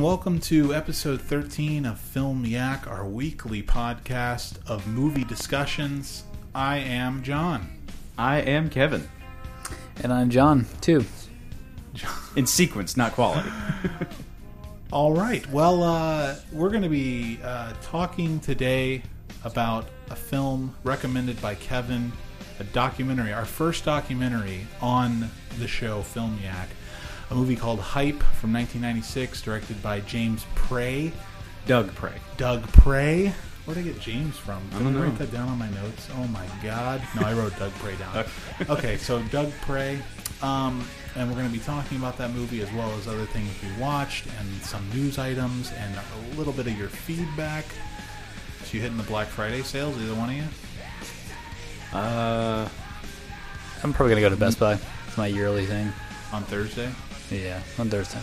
and welcome to episode 13 of Film Yak, our weekly podcast of movie discussions. I am John. I am Kevin. And I'm John, too. In sequence, not quality. All right. Well, we're going to be talking today about a film recommended by Kevin, a documentary, our first documentary on the show Film Yak, a movie called Hype from 1996, directed by James Prey. Doug Prey. Where did I get James from? Did I write that down on my notes? Oh, my God. No, I wrote Doug Prey down. Okay, so Doug Prey. And we're going to be talking about that movie as well as other things we watched and some news items and a little bit of your feedback. So you hitting the Black Friday sales, either one of you? I'm probably going to go to Best Buy. It's my yearly thing. On Thursday? Yeah, on Thursday.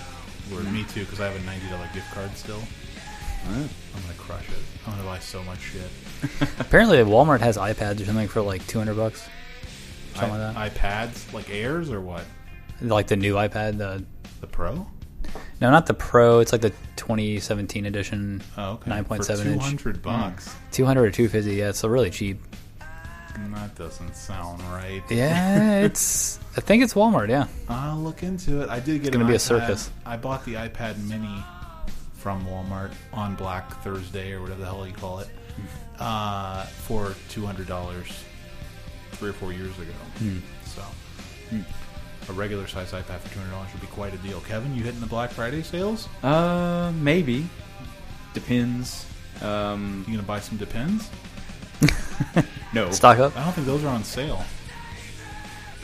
Me too, because I have a $90 gift card still. Right. I'm going to crush it. I'm going to buy so much shit. Apparently Walmart has iPads or something for like $200. Something like that. iPads? Like Airs or what? Like the new iPad. The Pro? No, not the Pro. It's like the 2017 edition. Oh, okay. 9.7 inch. $200. $200 or $250, yeah. It's really cheap. That doesn't sound right. Yeah, it's... I think it's Walmart, yeah. I'll look into it. I did get an iPad. It's going to be a circus. I bought the iPad Mini from Walmart on Black Thursday or whatever the hell you call it for $200 3 or 4 years ago. So... A regular size iPad for $200 would be quite a deal. Kevin, you hitting the Black Friday sales? Maybe. Depends. You gonna buy some Depends? No. Stock up? I don't think those are on sale.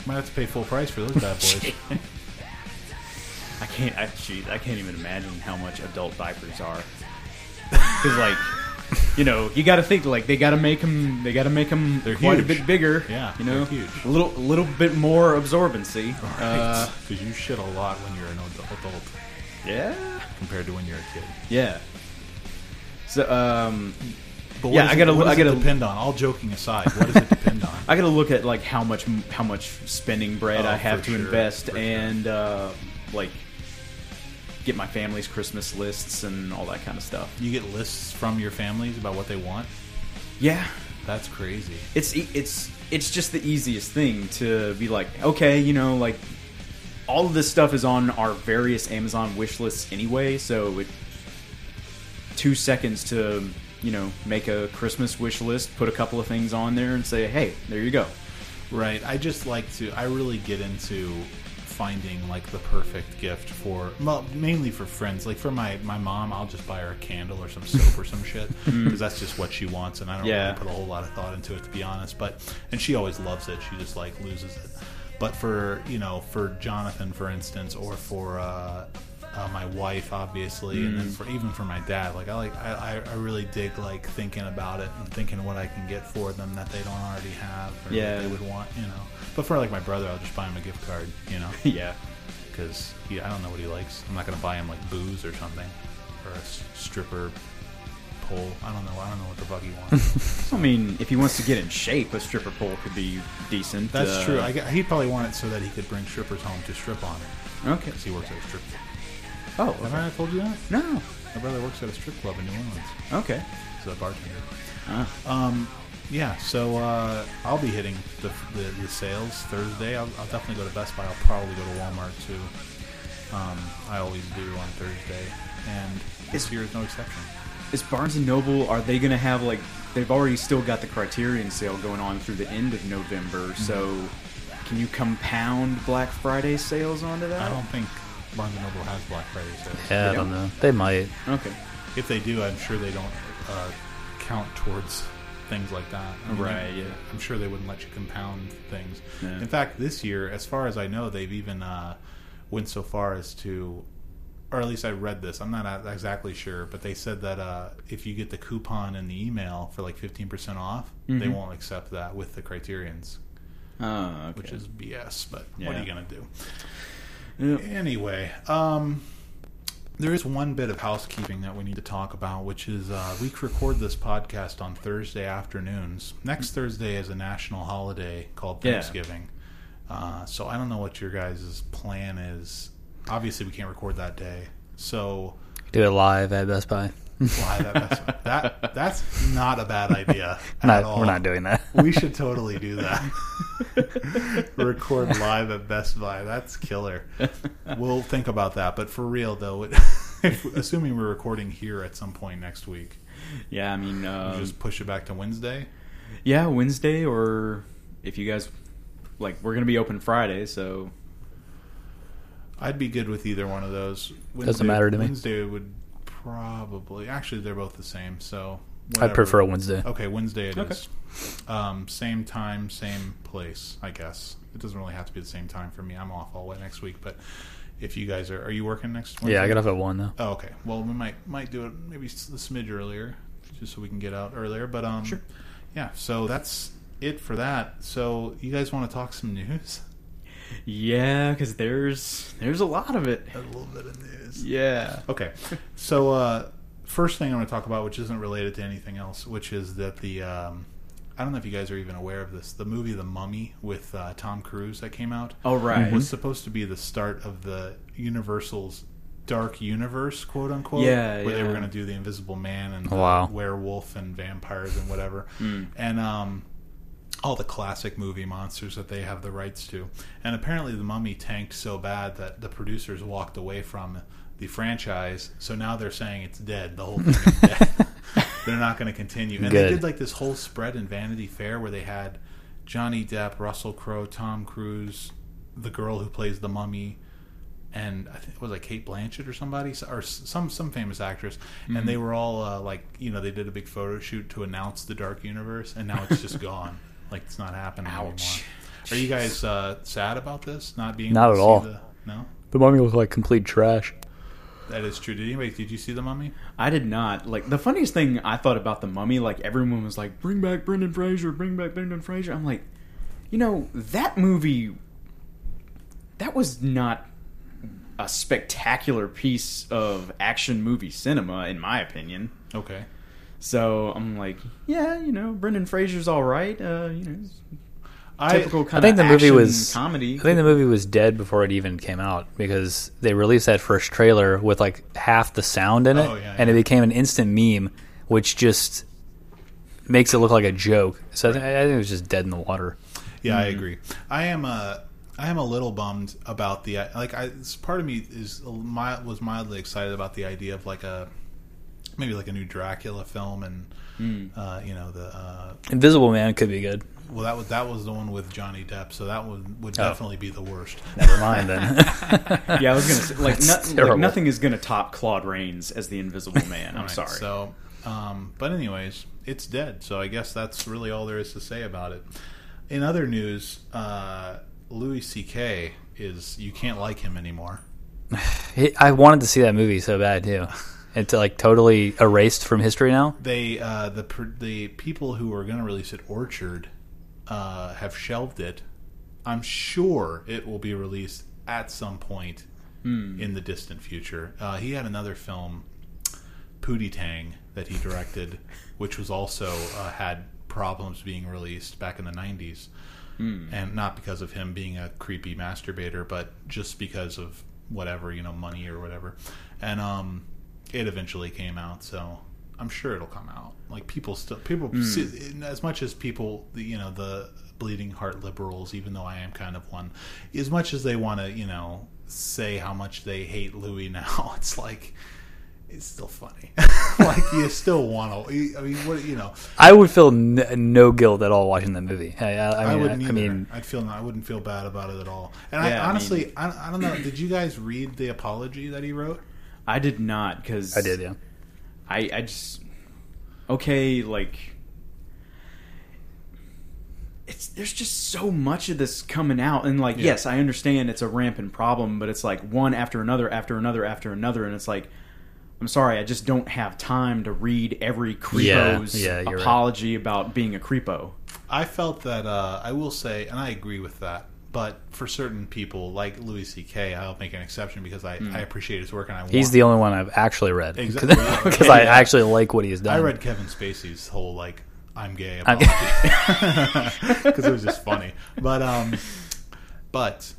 Might have to pay full price for those bad boys. I can't even imagine how much adult diapers are. Because you got to think they got to make them. They got to make them quite a bit bigger. Yeah, huge. A little bit more absorbency. Because you shit a lot when you're an adult. Yeah. Compared to when you're a kid. Yeah. So but what does it depend on? All joking aside, what does it depend on? I got to look at how much spending bread I have to invest and get my family's Christmas lists and all that kind of stuff. You get lists from your families about what they want? Yeah. That's crazy. It's just the easiest thing to be all of this stuff is on our various Amazon wish lists anyway, so 2 seconds to, make a Christmas wish list, put a couple of things on there and say, hey, there you go. Right. I just I really get into finding the perfect gift for mainly for friends. For my mom, I'll just buy her a candle or some soap or some shit because that's just what she wants, and I don't really put a whole lot of thought into it, to be honest. But and she always loves it. She just loses it. But for for Jonathan, for instance, or for my wife, obviously, and then for my dad, I really dig thinking about it and thinking what I can get for them that they don't already have or that they would want, But for my brother, I'll just buy him a gift card, Yeah, because I don't know what he likes. I'm not gonna buy him booze or something or a stripper pole. I don't know what the fuck he wants. If he wants to get in shape, a stripper pole could be decent. That's true. He'd probably want it so that he could bring strippers home to strip on it. Okay, because he works at a strip club. Oh, okay. Have I told you that? No. My brother works at a strip club in New Orleans. Okay. He's a bartender. Yeah, so I'll be hitting the sales Thursday. I'll definitely go to Best Buy. I'll probably go to Walmart, too. I always do on Thursday. And this year is no exception. Is Barnes & Noble, are they going to have, they've already still got the Criterion sale going on through the end of November, so can you compound Black Friday sales onto that? I don't think Barnes & Noble has Black Friday sales. Yeah, I don't know. They might. Okay. If they do, I'm sure they don't count towards things like that. Right, yeah. I'm sure they wouldn't let you compound things. Yeah. In fact, this year, as far as I know, they've even went so far as to, or at least I read this, I'm not exactly sure, but they said that if you get the coupon in the email for 15% off, they won't accept that with the Criterions. Oh, okay. Which is BS, but what are you going to do? Yep. Anyway, there is one bit of housekeeping that we need to talk about, which is we record this podcast on Thursday afternoons. Next Thursday is a national holiday called Thanksgiving. Yeah. So I don't know what your guys' plan is. Obviously, we can't record that day. So Do it live at Best Buy. Live at Best Buy. That's not a bad idea at all. We're not doing that. We should totally do that. Record live at Best Buy. That's killer. We'll think about that. But for real, though, assuming we're recording here at some point next week. Yeah, I mean... just push it back to Wednesday? Yeah, Wednesday, or if you guys... Like, we're going to be open Friday, so... I'd be good with either one of those. Wednesday, doesn't matter to me. Wednesday would probably... Actually, they're both the same, so... Whatever. I prefer a Wednesday. Okay, Wednesday it is. Same time, same place, I guess. It doesn't really have to be the same time for me. I'm off all next week, but... If you guys are you working next Wednesday? Yeah, I got off at 1 though. Oh, okay. Well, we might do it maybe a smidge earlier, just so we can get out earlier. But sure. Yeah. So that's it for that. So you guys want to talk some news? Yeah, because there's a lot of it. A little bit of news. Yeah. Okay. So first thing I'm going to talk about, which isn't related to anything else, which is that the I don't know if you guys are even aware of this. The movie The Mummy with Tom Cruise that came out was supposed to be the start of the Universal's dark universe, quote unquote, where they were going to do the Invisible Man and werewolf and vampires and whatever. And all the classic movie monsters that they have the rights to. And apparently The Mummy tanked so bad that the producers walked away from the franchise. So now they're saying it's dead. The whole thing is dead. They're not going to continue. And They did like this whole spread in Vanity Fair where they had Johnny Depp, Russell Crowe, Tom Cruise, the girl who plays the mummy, and I think it was like Kate Blanchett or somebody, or some famous actress. Mm-hmm. And they were all they did a big photo shoot to announce the dark universe, and now it's just gone. Like, it's not happening anymore. Are you guys sad about this? Not being not able to at all. See no? The mummy looked like complete trash. That is true. Did you see The Mummy? I did not. Like, the funniest thing I thought about The Mummy, like, everyone was like, bring back Brendan Fraser, bring back Brendan Fraser. I'm like, that movie, that was not a spectacular piece of action movie cinema, in my opinion. Okay. So, I'm like, yeah, Brendan Fraser's all right. Typical kind of action comedy. I think the movie was dead before it even came out because they released that first trailer with like half the sound in it, it became an instant meme, which just makes it look like a joke. So I think it was just dead in the water. Yeah, I agree. I am a little bummed about the part of me was mildly excited about the idea of like a maybe like a new Dracula film and the Invisible Man could be good. Well, that was the one with Johnny Depp, so that would definitely be the worst. Never mind then. Yeah, I was going to say, nothing is going to top Claude Rains as the Invisible Man. I'm sorry. So, but anyways, it's dead, so I guess that's really all there is to say about it. In other news, Louis C.K. you can't like him anymore. I wanted to see that movie so bad, too. It's like totally erased from history now? They the people who were going to release it, Orchard... have shelved it. I'm sure it will be released at some point in the distant future. He had another film, Pootie Tang, that he directed, which was also had problems being released back in the 90s. And not because of him being a creepy masturbator, but just because of whatever, money or whatever. And it eventually came out, so... I'm sure it'll come out. Like people see, as much as people, the bleeding heart liberals, even though I am kind of one, as much as they want to, say how much they hate Louis now, it's like it's still funny. Like you still want to. I mean, I would feel no guilt at all watching that movie. I wouldn't either. I wouldn't feel bad about it at all. And yeah, I honestly, I don't know. Did you guys read the apology that he wrote? I did not because I did. Yeah. I just... Okay, like... There's just so much of this coming out. And, yes, I understand it's a rampant problem, but it's, like, one after another, after another, after another. And it's like, I'm sorry, I just don't have time to read every creepo's apology about being a creepo. I felt that, I will say, and I agree with that, but for certain people, like Louis C.K., I'll make an exception because I appreciate his work and He's the only one I've actually read. Exactly. Because I actually like what he has done. I read Kevin Spacey's whole, I'm gay apology. Because it was just funny. But but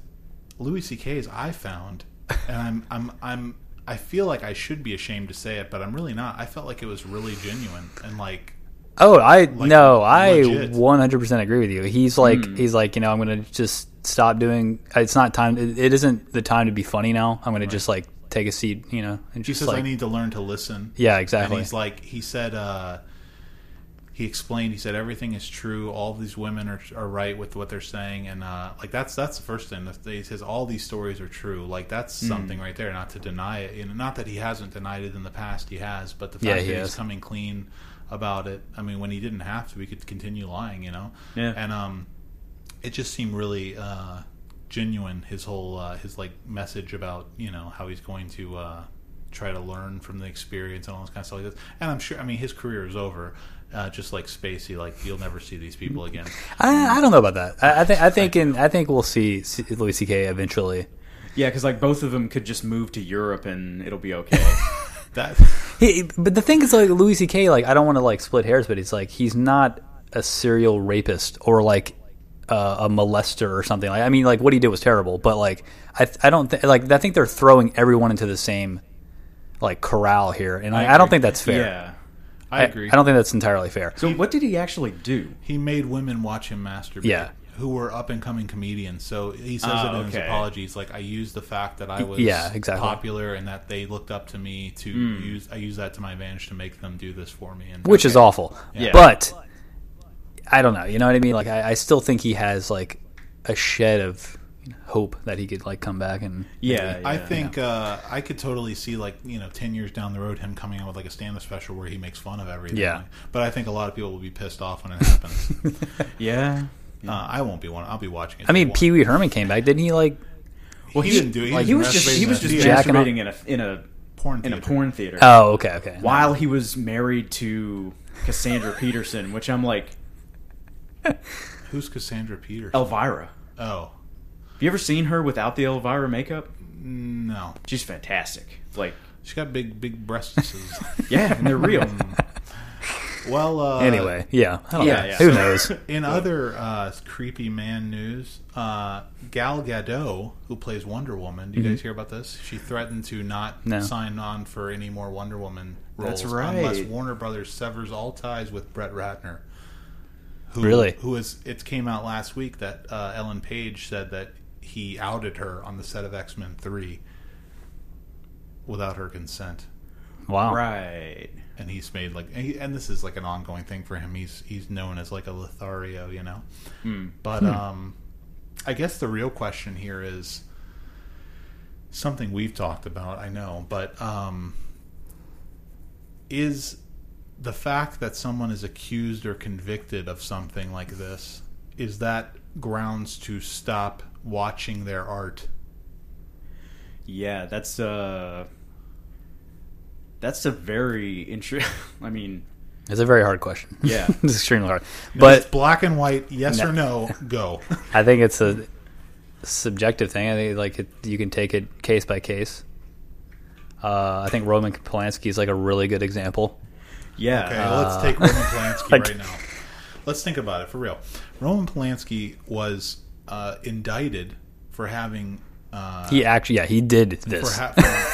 Louis C.K.'s I found, and I'm I feel like I should be ashamed to say it, but I'm really not. I felt like it was really genuine and like. Oh, I 100% agree with you. He's like, you know, I'm going to just stop doing. It's not time. It isn't the time to be funny now. I'm going to just like take a seat, you know. And he says, like, I need to learn to listen. Yeah, exactly. And he's like, he said, he said everything is true. All of these women are right with what they're saying. And like, that's the first thing. He says all these stories are true. Like that's something right there, not to deny it. And not that he hasn't denied it in the past. He has, but the fact that he's coming clean about it. I mean, when he didn't have to, he could continue lying, you know? Yeah. And it just seemed really genuine, his whole his like message about, you know, how he's going to try to learn from the experience and all this kind of stuff like this. And I'm sure, I mean, his career is over. Just like Spacey, like you'll never see these people again. I don't know about that. I think we'll see Louis C.K. eventually. Yeah, because like both of them could just move to Europe and it'll be okay. But the thing is, like Louis C.K., like I don't want to like split hairs, but it's like he's not a serial rapist or like a molester or something. Like I mean, like what he did was terrible, but like I think they're throwing everyone into the same like corral here, and I don't think that's fair. Yeah, I agree. I don't think that's entirely fair. So what did he actually do? He made women watch him masturbate. Yeah. Who were up-and-coming comedians. So he says it in his apologies. Like, I used the fact that I was popular and that they looked up to me to use... I used that to my advantage to make them do this for me. And which is awful. Yeah. But I don't know. You know what I mean? Like, I still think he has, like, a shed of hope that he could, like, come back and... Yeah. I think I could totally see, like, you know, 10 years down the road him coming out with, like, a stand-up special where he makes fun of everything. Yeah. But I think a lot of people will be pissed off when it happens. Yeah. I won't be one. I'll be watching it. I mean, Pee Wee Herman came back, didn't he? Like, well, he didn't do it. Like, he was just masturbating in a porn theater. Oh, okay. While he was married to Cassandra Peterson, which I'm like, who's Cassandra Peterson? Elvira. Oh, have you ever seen her without the Elvira makeup? No, she's fantastic. Like, she's got big breasts. Yeah, and they're real. Well, anyway, yeah. I don't know. Yeah. Who knows? In other creepy man news, Gal Gadot, who plays Wonder Woman, do you guys hear about this? She threatened to not sign on for any more Wonder Woman roles. That's right. Unless Warner Brothers severs all ties with Brett Ratner. It came out last week that Ellen Page said that he outed her on the set of X-Men 3 without her consent. Wow. Right. And he's made like, and this is like an ongoing thing for him. He's known as like a Lothario, you know. But I guess the real question here is something we've talked about, I know, but is the fact that someone is accused or convicted of something like this, is that grounds to stop watching their art? Yeah, that's a very interesting... I mean... It's a very hard question. Yeah. It's extremely hard. But it's black and white, or no, go. I think it's a subjective thing. I think like you can take it case by case. I think Roman Polanski is like a really good example. Yeah. Okay, let's take Roman Polanski right now. Let's think about it for real. Roman Polanski was indicted for having... he did this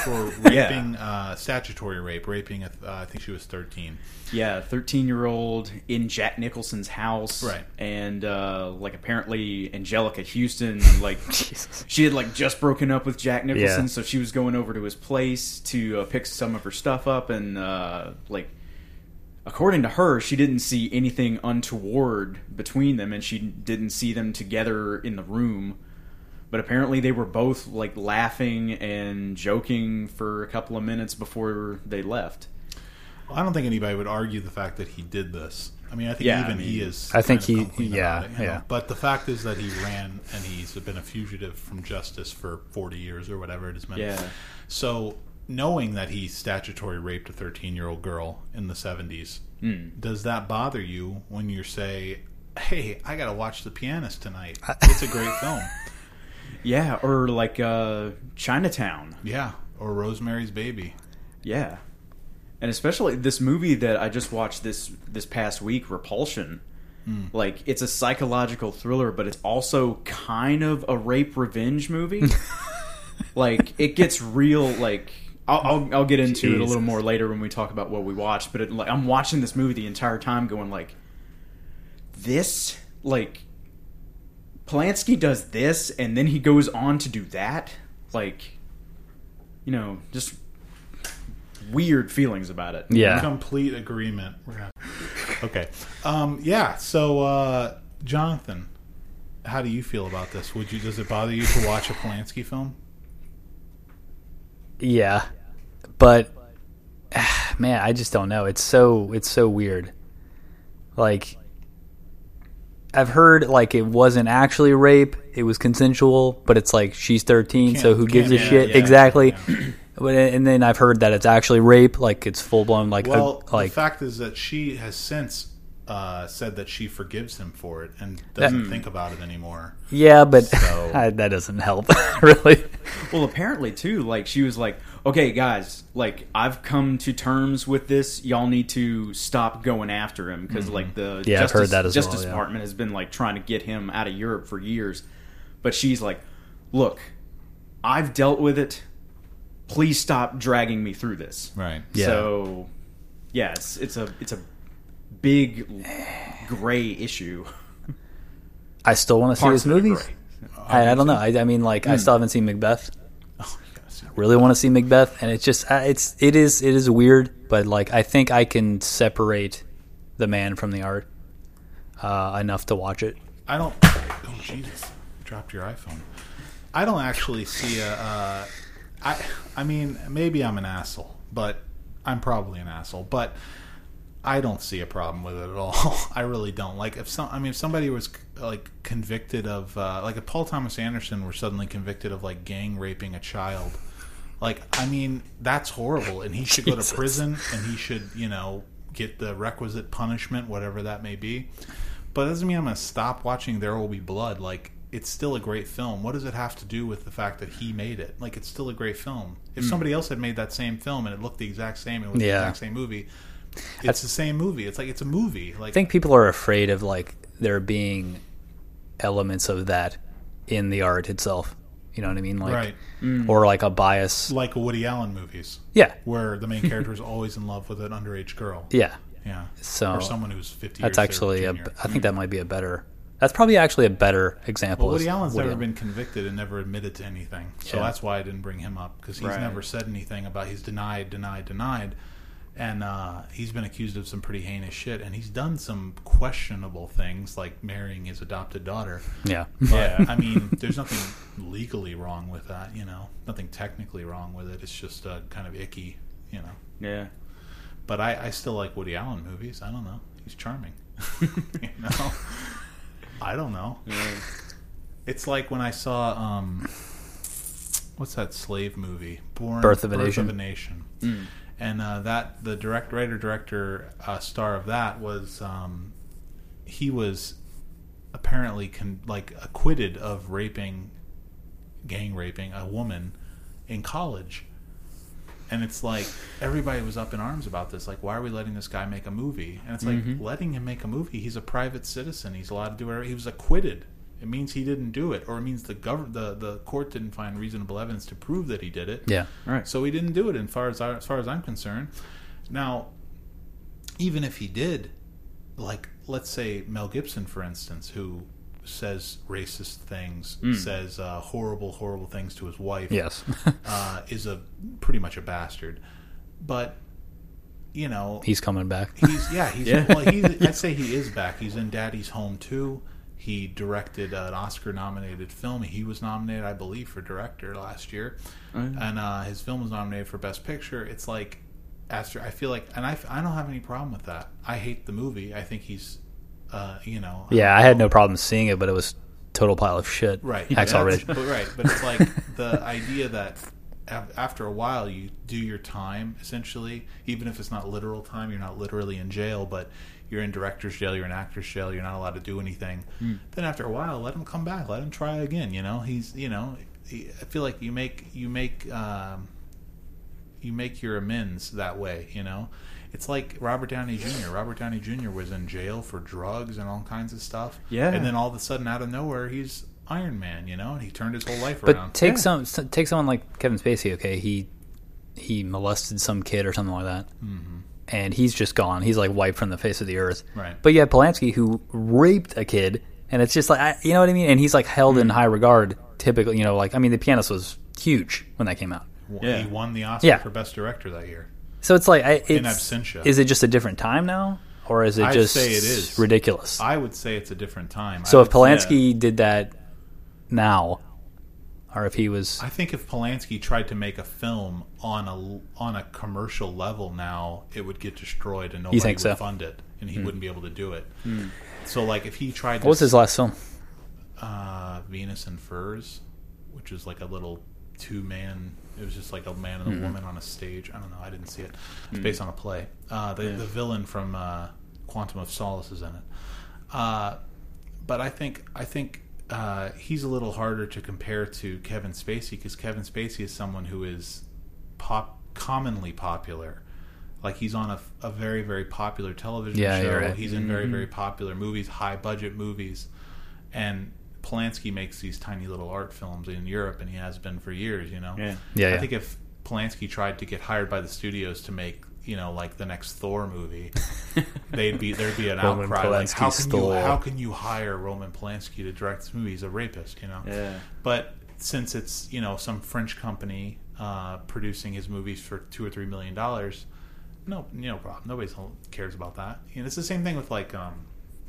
for raping, statutory raping. I think she was 13. Yeah, 13-year-old in Jack Nicholson's house, right? And like apparently Angelica Houston, like she had like just broken up with Jack Nicholson, so she was going over to his place to pick some of her stuff up, and like according to her, she didn't see anything untoward between them, and she didn't see them together in the room. But apparently they were both like laughing and joking for a couple of minutes before they left. Well, I don't think anybody would argue the fact that he did this. I mean, I think he is. I think he, know? But the fact is that he ran and he's been a fugitive from justice for 40 years or whatever it is meant. Yeah. So knowing that he statutory raped a 13-year-old girl in the 70s, does that bother you when you say, "Hey, I got to watch The Pianist tonight. It's a great film." Yeah, or like Chinatown. Yeah, or Rosemary's Baby. Yeah. And especially this movie that I just watched this past week, Repulsion. Like, it's a psychological thriller, but it's also kind of a rape revenge movie. Like, it gets real, like... I'll get into it a little more later when we talk about what we watched, but I'm watching this movie the entire time going like, this, like, Polanski does this and then he goes on to do that, like, you know, just weird feelings about it. Yeah. Complete agreement. Okay. So Jonathan, how do you feel about this? Does it bother you to watch a Polanski film? Yeah, but man, I just don't know. It's so weird. Like, I've heard like it wasn't actually rape; it was consensual. But it's like she's 13, so who gives a shit? Yeah, exactly. Yeah. And then I've heard that it's actually rape, like it's full blown. Like, well, the fact is that she has since said that she forgives him for it and doesn't think about it anymore. Yeah, but so. That doesn't help, really. Well, apparently, too, like, she was like, okay, guys, like, I've come to terms with this. Y'all need to stop going after him because, like, the Justice Department has been, like, trying to get him out of Europe for years. But she's like, look, I've dealt with it. Please stop dragging me through this. Right. Yeah. So, yeah, it's a big gray issue. I still want to see this movie. I don't know. I mean, like, I still haven't seen Macbeth. Oh, I really want to see Macbeth, and it's just it is weird, but like I think I can separate the man from the art enough to watch it. I don't. Oh Jesus! Dropped your iPhone. I don't actually see a. I mean, maybe I'm an asshole, but I'm probably an asshole, but. I don't see a problem with it at all. I really don't. Like, if somebody was like convicted of, like, if Paul Thomas Anderson were suddenly convicted of like gang raping a child, like, I mean, that's horrible, and he should go to prison, and he should, you know, get the requisite punishment, whatever that may be. But it doesn't mean I'm going to stop watching There Will Be Blood. Like, it's still a great film. What does it have to do with the fact that he made it? Like, it's still a great film. If somebody else had made that same film and it looked the exact same, it was the exact same movie. It's the same movie. It's like it's a movie. Like, I think people are afraid of like there being elements of that in the art itself. You know what I mean? Like, right. Or like a bias, like Woody Allen movies. Yeah, where the main character is always in love with an underage girl. Yeah, yeah. So or someone who's 50. That's years actually. I think that might be a better. That's probably actually a better example. Well, Woody Allen's never been convicted and never admitted to anything, so that's why I didn't bring him up because he's never said anything about. He's denied. And he's been accused of some pretty heinous shit, and he's done some questionable things, like marrying his adopted daughter. Yeah. But, I mean, there's nothing legally wrong with that, you know? Nothing technically wrong with it. It's just kind of icky, you know? Yeah. But I still like Woody Allen movies. I don't know. He's charming. You know? I don't know. Yeah. It's like when I saw... what's that slave movie? Birth of a Nation. Mm. And that the director star of that was he was apparently acquitted of gang raping a woman in college, and it's like everybody was up in arms about this. Like, why are we letting this guy make a movie? And it's like letting him make a movie. He's a private citizen. He's allowed to do whatever. He was acquitted. It means he didn't do it, or it means the court didn't find reasonable evidence to prove that he did it. Yeah, right. So he didn't do it, as far as I'm concerned. Now, even if he did, like, let's say Mel Gibson, for instance, who says racist things, says horrible, horrible things to his wife, yes, is a pretty much a bastard, but. You know, he's coming back. I'd say he is back. He's in Daddy's Home too. He directed an Oscar-nominated film. He was nominated, I believe, for director last year. Mm-hmm. And his film was nominated for Best Picture. It's like, I feel like, and I don't have any problem with that. I hate the movie. I think he's, you know. Yeah, I had no problem seeing it, but it was total pile of shit. Right. Hacksaw Ridge. Right, but it's like the idea that after a while you do your time, essentially, even if it's not literal time, you're not literally in jail, but... You're in director's jail, you're in actor's jail, you're not allowed to do anything. Then after a while, let him come back, let him try again, you know? He's, you know, I feel like you make your amends that way, you know? It's like Robert Downey Jr. Robert Downey Jr. was in jail for drugs and all kinds of stuff. Yeah. And then all of a sudden, out of nowhere, he's Iron Man, you know? And he turned his whole life around. But take someone like Kevin Spacey, okay? He he molested some kid or something like that. Mm-hmm. And he's just gone. He's like wiped from the face of the earth. Right. But you have Polanski who raped a kid, and it's just like, you know what I mean? And he's like held in high regard typically, you know, like, I mean, The Pianist was huge when that came out. Yeah. He won the Oscar for Best Director that year. So it's like, in absentia. Is it just a different time now? Or is it just ridiculous? I would say it's a different time. So if Polanski did that now, or if he was... I think if Polanski tried to make a film on a commercial level now, it would get destroyed and nobody would fund it. And he wouldn't be able to do it. Mm. So, like, if he tried to... What was his last film? Venus and Furs, which is like a little two-man... It was just like a man and a woman on a stage. I don't know. I didn't see it. It's based on a play. The villain from Quantum of Solace is in it. But I think he's a little harder to compare to Kevin Spacey, because Kevin Spacey is someone who is commonly popular. Like, he's on a very, very popular television show. Right. He's in very, very popular movies, high-budget movies. And... Polanski makes these tiny little art films in Europe, and he has been for years, you know? Yeah. I think if Polanski tried to get hired by the studios to make, you know, like the next Thor movie, there'd be an outcry. Like, how can you hire Roman Polanski to direct this movie? He's a rapist, you know? Yeah. But since it's, you know, some French company producing his movies for $2 or $3 million, no problem. Nobody cares about that. And it's the same thing with like,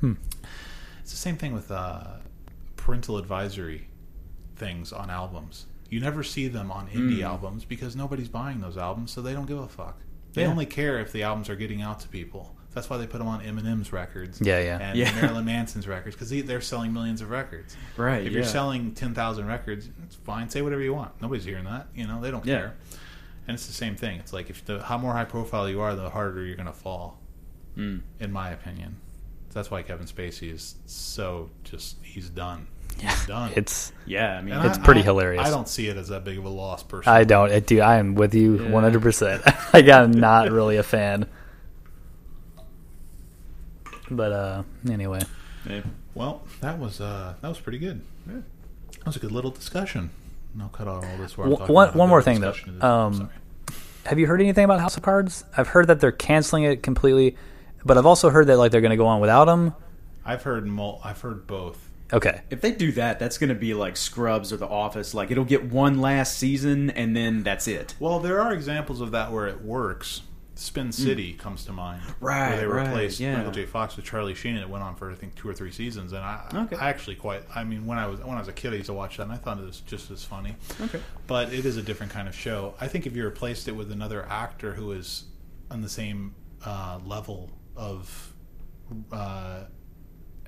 it's the same thing with, parental advisory things on albums. You never see them on indie albums because nobody's buying those albums, so they don't give a fuck. They only care if the albums are getting out to people. That's why they put them on Eminem's records and Marilyn Manson's records, because they're selling millions of records. Right. If you're selling 10,000 records, it's fine. Say whatever you want. Nobody's hearing that. You know, they don't care. And it's the same thing. It's like if the more high profile you are, the harder you're going to fall, in my opinion. That's why Kevin Spacey is so just... He's done. He's done. It's... Yeah, I mean... And it's pretty hilarious. I don't see it as that big of a loss, personally. I don't. Dude, I am with you 100%. Like, I'm not really a fan. But, anyway. Yeah. Well, that was pretty good. Yeah. That was a good little discussion. I'll cut out all this. One more thing, though. Have you heard anything about House of Cards? I've heard that they're canceling it completely... But I've also heard that like they're going to go on without him. I've heard both. Okay. If they do that, that's going to be like Scrubs or The Office. Like, it'll get one last season and then that's it. Well, there are examples of that where it works. Spin City comes to mind. Right. Where they replaced Michael J. Fox with Charlie Sheen, and it went on for I think 2 or 3 seasons. And I actually when I was a kid I used to watch that, and I thought it was just as funny. Okay. But it is a different kind of show. I think if you replaced it with another actor who is on the same level of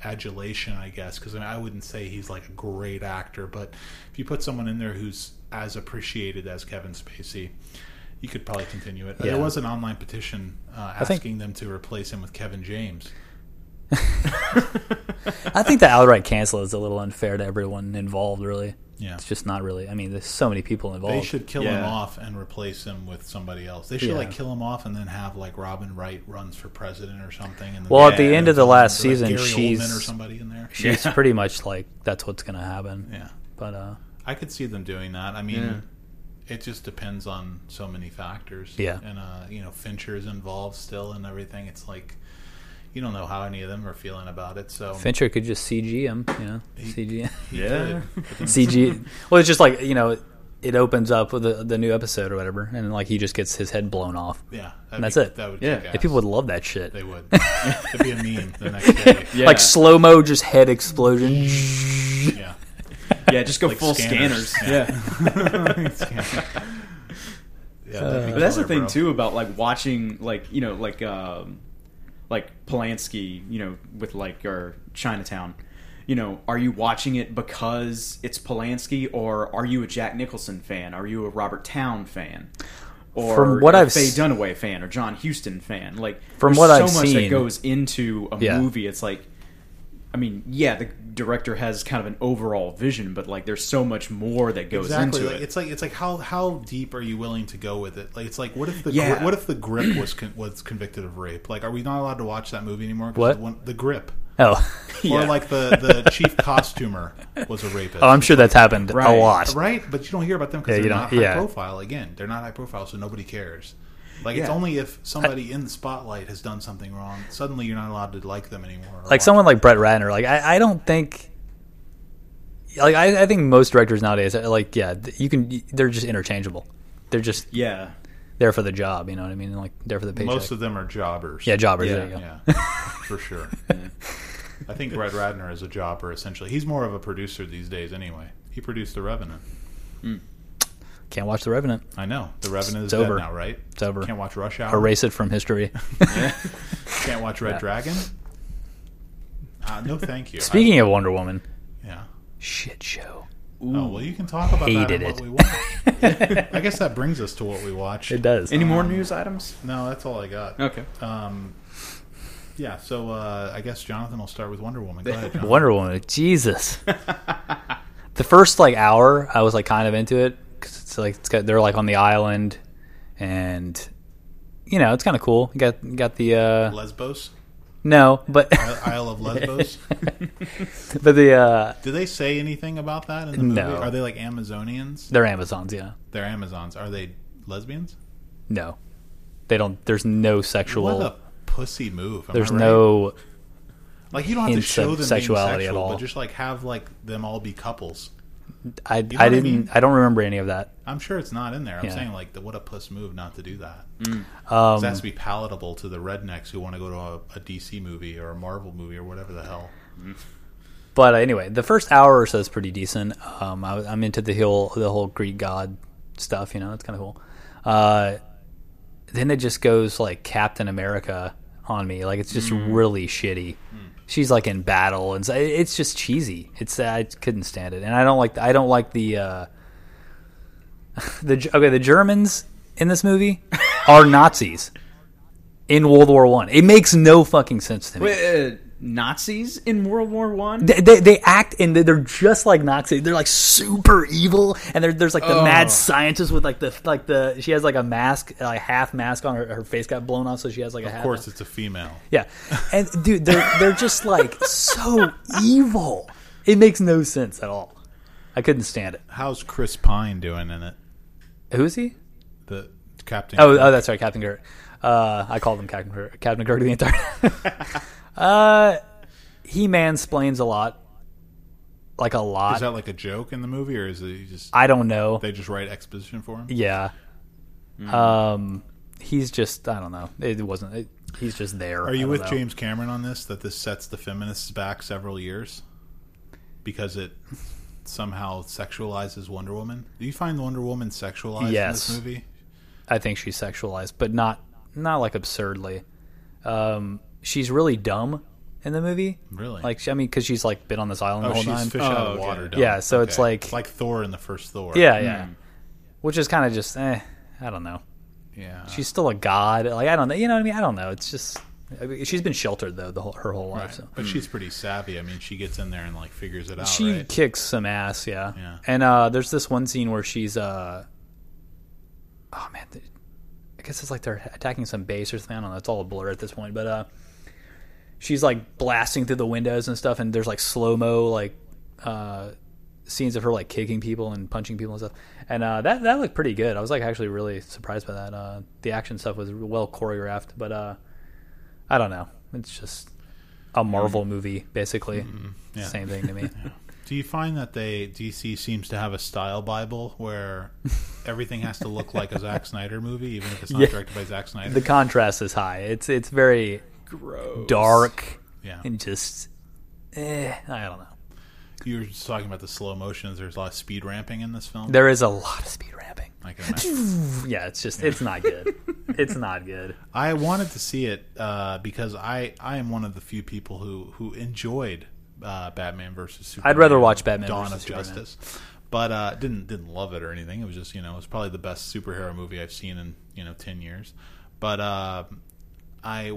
adulation, I guess, because I wouldn't say he's like a great actor, but if you put someone in there who's as appreciated as Kevin Spacey, you could probably continue it. Yeah. There was an online petition asking them to replace him with Kevin James. I think the outright cancel is a little unfair to everyone involved, really. Yeah. It's just not really... I mean, there's so many people involved. They should kill him off and replace him with somebody else. They should like kill him off and then have like Robin Wright runs for president or something. And then at the end of the last season, like Gary Oldman or somebody in there. She's pretty much like that's what's going to happen. Yeah, but I could see them doing that. I mean, it just depends on so many factors. Yeah, and you know, Fincher is involved still and everything. It's like. You don't know how any of them are feeling about it, so... Fincher could just CG him, you know? CG him. Yeah. CG... Well, it's just like, you know, it opens up with the new episode or whatever, and, like, he just gets his head blown off. Yeah. That's it. That would kick ass. If people would love that shit. They would. It'd be a meme the next day. Yeah. Like, slow-mo, just head explosion. Yeah. Yeah, just go like full scanners. Yeah. Yeah, but that's the thing, too, about, like, watching, like, you know, like Polanski, you know, with like or Chinatown, you know, are you watching it because it's Polanski, or are you a Jack Nicholson fan? Are you a Robert Town fan, or from what I've Faye Dunaway fan, or John Huston fan? Like, from what I've seen, there's so much that goes into a movie. It's like, I mean, yeah, the director has kind of an overall vision, but like, there's so much more that goes into it. It's like how deep are you willing to go with it? Like, it's like what if the Grip was convicted of rape? Like, are we not allowed to watch that movie anymore? 'Cause The Grip. Oh. Or yeah. Like the chief costumer was a rapist. Oh, I'm sure that's happened a lot. Right? But you don't hear about them because they're not high profile. Again, they're not high profile, so nobody cares. Like, it's only if somebody in the spotlight has done something wrong, suddenly you're not allowed to like them anymore. Like someone like Brett Ratner. Like, I don't think... Like, I think most directors nowadays, like, yeah, you can... They're just interchangeable. They're just... Yeah. There for the job, you know what I mean? Like, there for the paycheck. Most of them are jobbers. Yeah, jobbers. Yeah, there you go. Yeah, for sure. Yeah. I think Brett Ratner is a jobber, essentially. He's more of a producer these days, anyway. He produced The Revenant. Mm. Can't watch The Revenant. I know. The Revenant is over now, right? It's over. Can't watch Rush Hour. Erase it from history. Can't watch Red Dragon. No, thank you. Speaking of Wonder Woman. Yeah. Shit show. Ooh, oh, well, you can talk about that and what we watch. I guess that brings us to what we watch. It does. Any more news items? No, that's all I got. Okay. Yeah, so I guess Jonathan will start with Wonder Woman. Go ahead, Jonathan. Wonder Woman, Jesus. The first like hour, I was like kind of into it because it's like they're like on the island, and you know it's kind of cool. You got the Lesbos. No, but Isle of Lesbos. But the do they say anything about that in the movie? No. Are they like Amazonians? They're Amazons, yeah. They're Amazons. Are they lesbians? No, they don't. There's no sexual. What the pussy move. There's no like you don't have to show them sexuality at all, but just like have like them all be couples. I didn't. I mean? I don't remember any of that. I'm sure it's not in there. I'm saying like what a puss move not to do that. It has to be palatable to the rednecks who want to go to a DC movie or a Marvel movie or whatever the hell. But anyway, the first hour or so is pretty decent. I'm into the whole Greek god stuff. You know, it's kind of cool. Then it just goes like Captain America on me, like it's just really shitty. She's like in battle, and so it's just cheesy. It's I couldn't stand it, and I don't like the Germans in this movie are Nazis in World War I. It makes no fucking sense to me. Wait, Nazis in World War I? They act and they're just like Nazis. They're like super evil, and there's like the mad scientist with like the she has like a mask, like half mask on her face got blown off, so she has like a half. Of course, it's a female. Yeah, and dude, they're just like so evil. It makes no sense at all. I couldn't stand it. How's Chris Pine doing in it? Who is he? The Captain. Oh, that's right, Captain Gert. I called him Captain Gert the entire. He mansplains a lot. Like a lot. Is that like a joke in the movie, or is it just... I don't know. They just write exposition for him? Yeah. He's just... I don't know. It wasn't... he's just there. Are you with James Cameron on this? That this sets the feminists back several years? Because it somehow sexualizes Wonder Woman? Do you find Wonder Woman sexualized in this movie? I think she's sexualized, but not like absurdly. She's really dumb in the movie. Really? Like, I mean, because she's like been on this island the whole time. She's fish out of water. Dumb. Yeah, so it's like... It's like Thor in the first Thor. Yeah, yeah. Which is kind of just, I don't know. Yeah. She's still a god. Like, I don't know. You know what I mean? I don't know. It's just... I mean, she's been sheltered, though, her whole life. Right. So. But she's pretty savvy. I mean, she gets in there and like figures it out, She kicks some ass, yeah. And there's this one scene where she's... Oh, man. I guess it's like they're attacking some base or something. I don't know. It's all a blur at this point, but... she's like blasting through the windows and stuff, and there's like slow-mo like scenes of her like kicking people and punching people and stuff, and that looked pretty good. I was like actually really surprised by that. The action stuff was well choreographed, but I don't know, it's just a Marvel movie basically. Same thing to me. Do you find that DC seems to have a style bible where everything has to look like a Zack Snyder movie, even if it's not directed by Zack Snyder? The contrast is high. It's very gross. Dark, and just I don't know. You were just talking about the slow motions. There's a lot of speed ramping in this film. There is a lot of speed ramping. I can imagine. It's just it's not good. It's not good. I wanted to see it because I am one of the few people who enjoyed Batman versus Superman. I'd rather watch Batman Dawn versus of Superman. Justice, but didn't love it or anything. It was just it was probably the best superhero movie I've seen in 10 years, but. I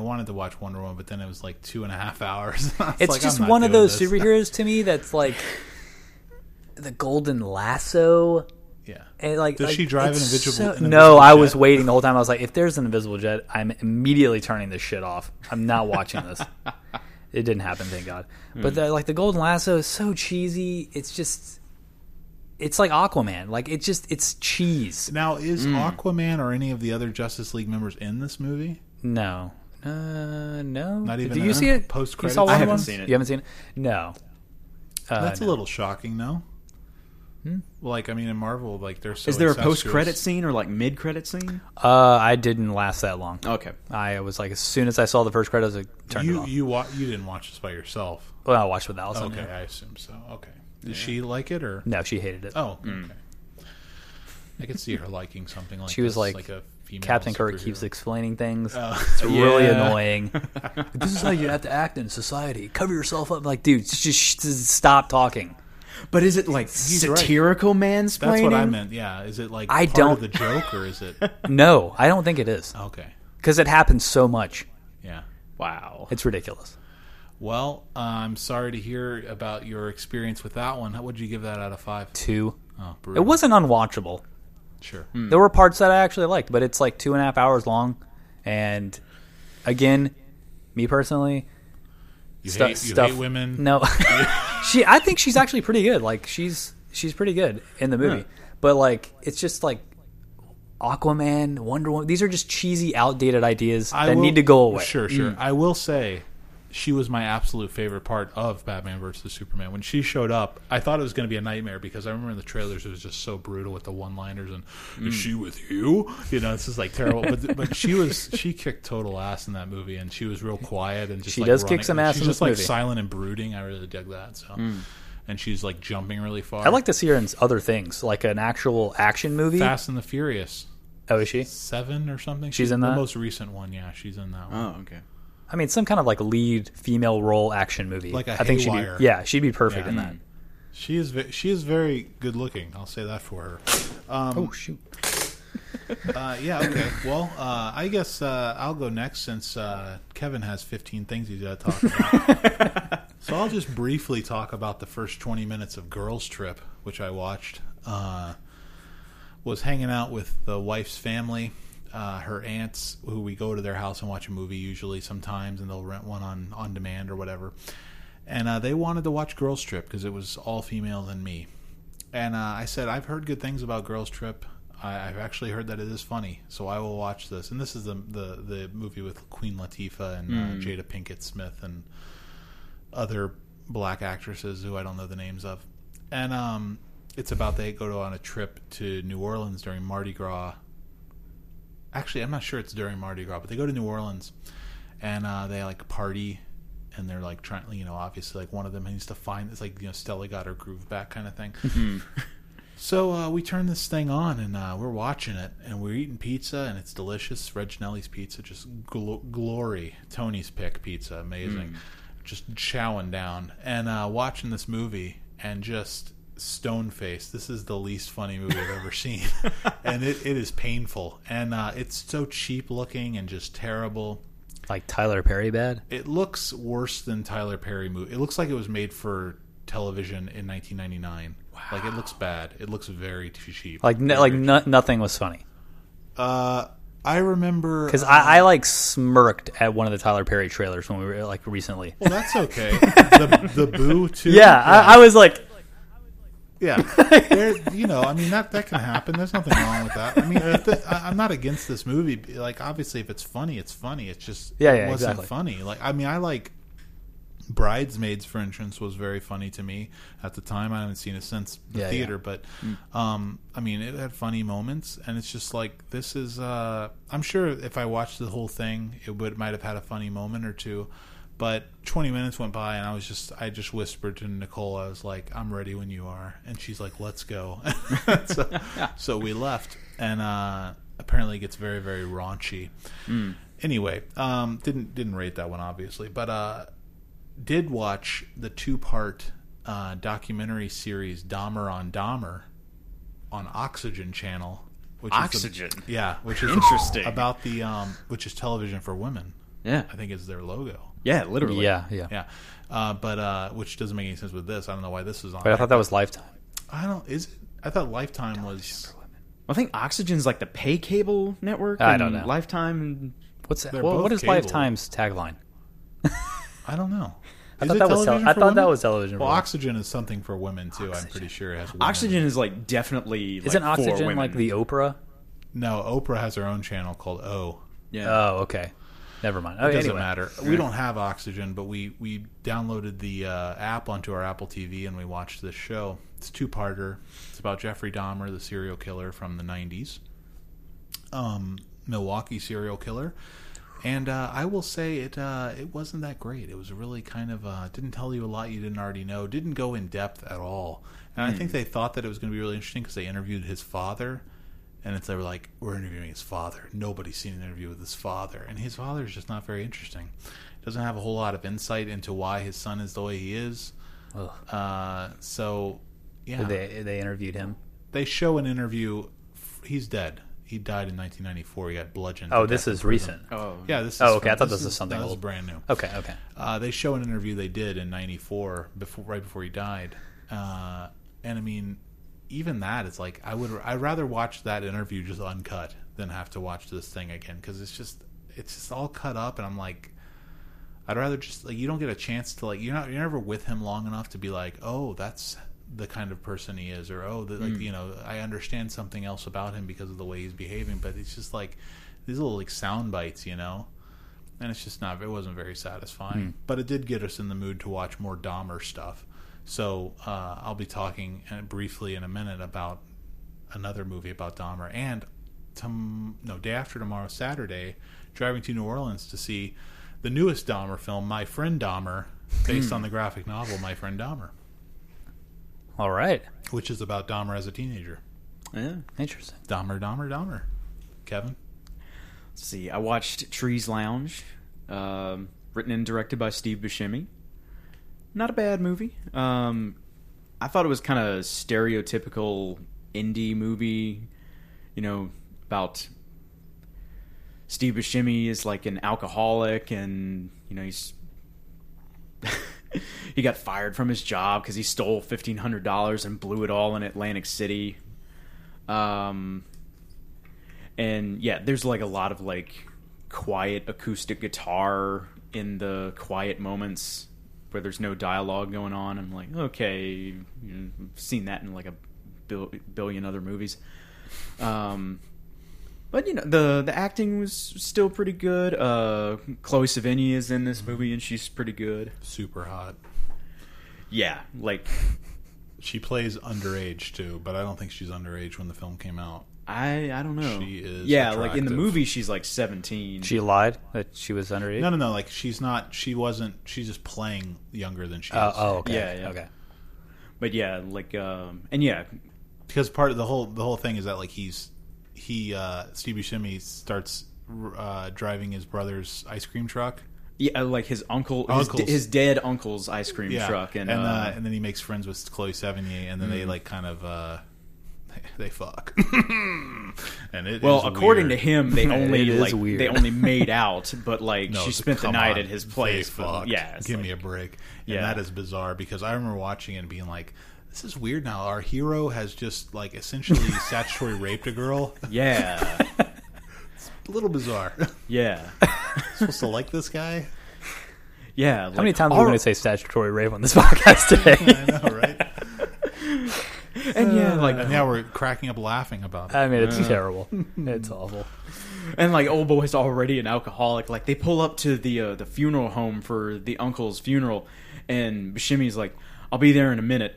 wanted to watch Wonder Woman, but then it was like 2.5 hours. It's like, just one of those superheroes to me that's like the Golden Lasso. Yeah. And like, does she drive an invisible jet? No, I was waiting the whole time. I was like, if there's an invisible jet, I'm immediately turning this shit off. I'm not watching this. It didn't happen, thank God. But the Golden Lasso is so cheesy. It's just, it's like Aquaman. Like it's cheese. Now, is Aquaman or any of the other Justice League members in this movie? No, no. Not even. Do you see it? Post credits. I haven't seen it. You haven't seen it? No. That's a little shocking, though. Like, I mean, in Marvel, like, there's so. Is there a post-credit scene or like mid-credit scene? I didn't last that long. Okay, I was like, as soon as I saw the first credit, I was like, turned it off. You didn't watch this by yourself? Well, I watched with Allison. Okay, yeah. I assume so. Okay, did she like it or no? She hated it. Oh, okay. I could see her liking something like. She was like a female Captain Kirk keeps explaining things. It's really annoying. This is how you have to act in society. Cover yourself up, like, dude. Just stop talking. But is it like satirical mansplaining? That's what I meant. Yeah, is it like part of the joke, or is it? No, I don't think it is. Okay, because it happens so much. Yeah. Wow, it's ridiculous. Well, I'm sorry to hear about your experience with that one. How would you give that out of 5? 2. Oh, brutal. It wasn't unwatchable. Sure. There were parts that I actually liked, but it's like 2.5 hours long, and again, me personally. You hate women. No, I think she's actually pretty good. Like she's pretty good in the movie. But like it's just like Aquaman, Wonder Woman. These are just cheesy, outdated ideas that need to go away. Sure. I will say, she was my absolute favorite part of Batman vs Superman. When she showed up, I thought it was going to be a nightmare because I remember in the trailers it was just so brutal with the one-liners and "Is she with you?" You know, this is like terrible. But she kicked total ass in that movie, and she was real quiet and just she like does running. Kick some ass. She's in just this like movie. Silent and brooding. I really dug that. So, and she's like jumping really far. I'd like to see her in other things, like an actual action movie. Fast and the Furious. Oh, is she 7 or something? She's in that? The most recent one. Yeah, she's in that one. Oh, okay. I mean, some kind of like lead female role action movie. Like I think she'd be perfect in that. She is very good looking. I'll say that for her. Oh shoot. Okay. Well, I guess I'll go next since Kevin has 15 things he's got to talk about. So I'll just briefly talk about the first 20 minutes of Girls Trip, which I watched. Was hanging out with the wife's family. Her aunts, who we go to their house and watch a movie usually sometimes, and they'll rent one on demand or whatever. And they wanted to watch Girls Trip because it was all females and me. And I said, I've heard good things about Girls Trip. I've actually heard that it is funny, so I will watch this. And this is the movie with Queen Latifah and Jada Pinkett Smith and other black actresses who I don't know the names of. And it's about they go on a trip to New Orleans during Mardi Gras. Actually, I'm not sure it's during Mardi Gras, but they go to New Orleans and they like party and they're like trying, you know, obviously like one of them needs to find it's like, you know, Stella got her groove back kind of thing. Mm-hmm. So we turn this thing on and we're watching it and we're eating pizza and it's delicious. Reginelli's pizza, just glory. Tony's pick pizza, amazing. Just chowing down and watching this movie and just stone-faced. This is the least funny movie I've ever seen. And it is painful. And it's so cheap looking and just terrible. Like Tyler Perry bad? It looks worse than Tyler Perry movie. It looks like it was made for television in 1999. Wow. Like it looks bad. It looks very cheap. Nothing was funny. I remember because I like smirked at one of the Tyler Perry trailers when we were like recently. Well, that's okay. the boo too. Yeah. I was like. Yeah, you know, I mean, that can happen. There's nothing wrong with that. I mean, I'm not against this movie. Like, obviously, if it's funny, it's funny. It's just it wasn't funny. Like, I mean, I like Bridesmaids, for instance, was very funny to me at the time. I haven't seen it since the theater, but I mean, it had funny moments, and it's just like this is. I'm sure if I watched the whole thing, it might have had a funny moment or two. But 20 minutes went by, and I just whispered to Nicole. I was like, "I'm ready when you are," and she's like, "Let's go." so we left, and apparently it gets very, very raunchy. Anyway, didn't rate that one obviously, but did watch the 2-part documentary series Dahmer on Oxygen Channel. Which Oxygen, which is interesting about the which is television for women. Yeah, I think is their logo. Yeah, literally. Yeah. But which doesn't make any sense with this. I don't know why this is on. But I thought that was Lifetime. I thought Lifetime television was. I think Oxygen's like the pay cable network. I don't know. Lifetime. What's that? What is cable. Lifetime's tagline? I don't know. I thought that was television. Well, Oxygen is something for women too. Oxygen. I'm pretty sure it has women. Oxygen is like definitely. Isn't like Oxygen for women. Like the Oprah? No, Oprah has her own channel called O. Yeah. Oh, okay. Never mind. It doesn't matter. We don't have Oxygen, but we downloaded the app onto our Apple TV and we watched this show. It's a two-parter. It's about Jeffrey Dahmer, the serial killer from the 90s. Milwaukee serial killer. And I will say it wasn't that great. It was really kind of didn't tell you a lot you didn't already know. Didn't go in depth at all. And I think they thought that it was going to be really interesting because they interviewed his father. And they were like, we're interviewing his father. Nobody's seen an interview with his father. And his father is just not very interesting. Doesn't have a whole lot of insight into why his son is the way he is. So, yeah. So they interviewed him? They show an interview. He's dead. He died in 1994. He got bludgeoned. Oh, this is recent. Oh, yeah. This is. Oh, okay. I thought this was something old. Brand new. Okay, okay. They show an interview they did in 94, right before he died. And, I mean... Even that, it's like I'd rather watch that interview just uncut than have to watch this thing again because it's just all cut up and I'm like, I'd rather just like you don't get a chance to like you're never with him long enough to be like, oh, that's the kind of person he is, or oh, like you know, I understand something else about him because of the way he's behaving. But it's just like these little like sound bites, you know, and it's just not it wasn't very satisfying. But it did get us in the mood to watch more Dahmer stuff. So I'll be talking briefly in a minute about another movie about Dahmer. And day after tomorrow, Saturday, driving to New Orleans to see the newest Dahmer film, My Friend Dahmer, based on the graphic novel My Friend Dahmer. All right. Which is about Dahmer as a teenager. Yeah, interesting. Dahmer, Dahmer, Dahmer. Kevin? Let's see. I watched Trees Lounge, written and directed by Steve Buscemi. Not a bad movie. I thought it was kind of stereotypical indie movie, you know, about Steve Buscemi is like an alcoholic and, you know, he's he got fired from his job because he stole $1,500 and blew it all in Atlantic City. And yeah, there's like a lot of like quiet acoustic guitar in the quiet moments where there's no dialogue going on. I'm like, okay, you know, I've seen that in like a billion other movies. But you know, the acting was still pretty good. Chloe Sevigny is in this movie and she's pretty good. Super hot. Yeah, like she plays underage too, but I don't think she's underage when the film came out. I don't know. She is attractive. Like in the movie, she's like 17. She lied that she was underage? No. Like she's not. She wasn't. She's just playing younger than she is. Oh, okay. Yeah, okay. But yeah, like and yeah, because part of the whole thing is that like Steve Buscemi starts driving his brother's ice cream truck. Yeah, like his uncle, his dead uncle's ice cream truck, and then he makes friends with Chloe Sevigny, and then they like kind of. They fuck, and it. Well, according to him, they only made out, but like she spent the night at his place. They fucked. Yeah, give me a break. And that is bizarre because I remember watching it and being like, "This is weird." Now our hero has just like essentially statutory raped a girl. Yeah, it's a little bizarre. Yeah, supposed to like this guy. Yeah, like, how many times are we going to say statutory rape on this podcast today? I know, right? And yeah, like and now we're cracking up laughing about it. I mean, it's terrible. It's awful. And like old boy's already an alcoholic. Like they pull up to the funeral home for the uncle's funeral, and Buscemi's like, "I'll be there in a minute."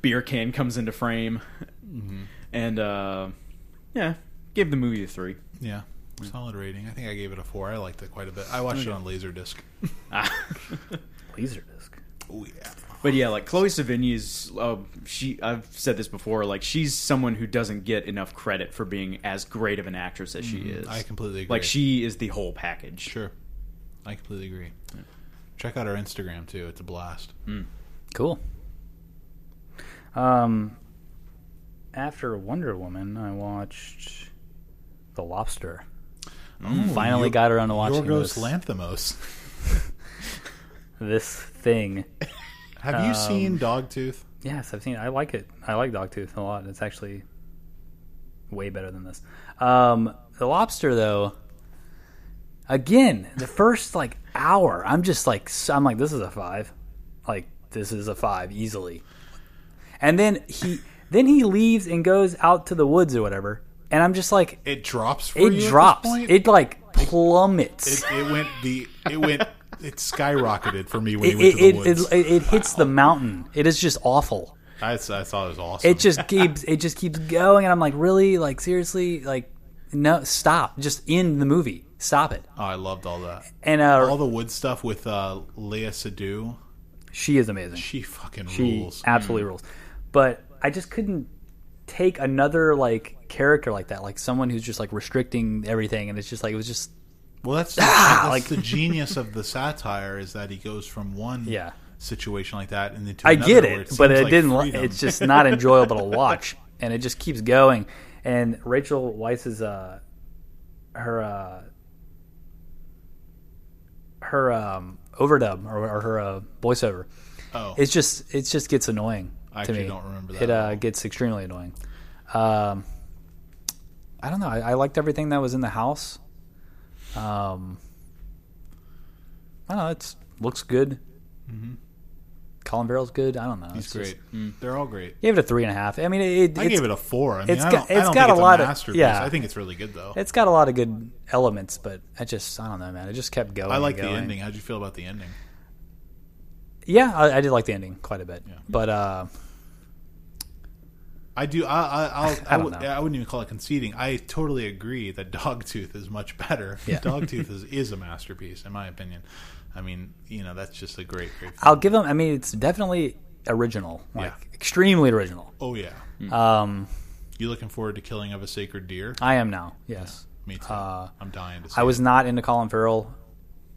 Beer can comes into frame, and yeah, give the movie a 3. Yeah, solid rating. I think I gave it a 4. I liked it quite a bit. I watched it on Laserdisc. Laserdisc. Oh yeah. But yeah, like Chloe Sevigny is, I've said this before, like she's someone who doesn't get enough credit for being as great of an actress as she is. I completely agree. Like she is the whole package. Sure. I completely agree. Yeah. Check out our Instagram too. It's a blast. Cool. After Wonder Woman, I watched The Lobster. Finally got around to watching Yorgos Lanthimos. This thing... Have you seen Dogtooth? Yes, I've seen it. I like it. I like Dogtooth a lot. It's actually way better than this. The Lobster, though, Again, the first like hour, I'm like, this is a 5. Like, this is a 5 easily. And then he leaves and goes out to the woods or whatever. And I'm just like, it drops. At this point? It like plummets. It skyrocketed for me when he went to the woods. It hits the mountain. It is just awful. I thought it was awesome. It just keeps going, and I'm like, really, like seriously, like no, stop, just end the movie, stop it. Oh, I loved all that, and all the wood stuff with Léa Seydoux. She is amazing. She fucking rules. Absolutely rules. But I just couldn't take another like character like that, like someone who's just like restricting everything, and it's just like it was just. Well, that's like the genius of the satire is that he goes from one situation like that and then to another. I get it, but it didn't. Freedom. It's just not enjoyable to watch, and it just keeps going. And Rachel Weisz's her overdub or her voiceover. Oh, it just gets annoying. I actually don't remember that. It gets extremely annoying. I don't know. I liked everything that was in the house. I don't know. It looks good. Mm-hmm. Colin Farrell's good. I don't know. He's great. They're all great. Gave it a 3.5. I mean, I gave it a 4. I mean, I don't think it's a lot of masterpiece. Yeah, I think it's really good though. It's got a lot of good elements, but I don't know, man. It just kept going. I like the ending. How'd you feel about the ending? Yeah, I did like the ending quite a bit. Yeah. But I do. I wouldn't even call it conceding. I totally agree that Dogtooth is much better. Yeah. Dogtooth is a masterpiece, in my opinion. I mean, you know, that's just a great film. I'll give them. I mean, it's definitely original, extremely original. Oh yeah. You looking forward to Killing of a Sacred Deer? I am now. Yes. Yeah, me too. I'm dying to see. I was not into Colin Farrell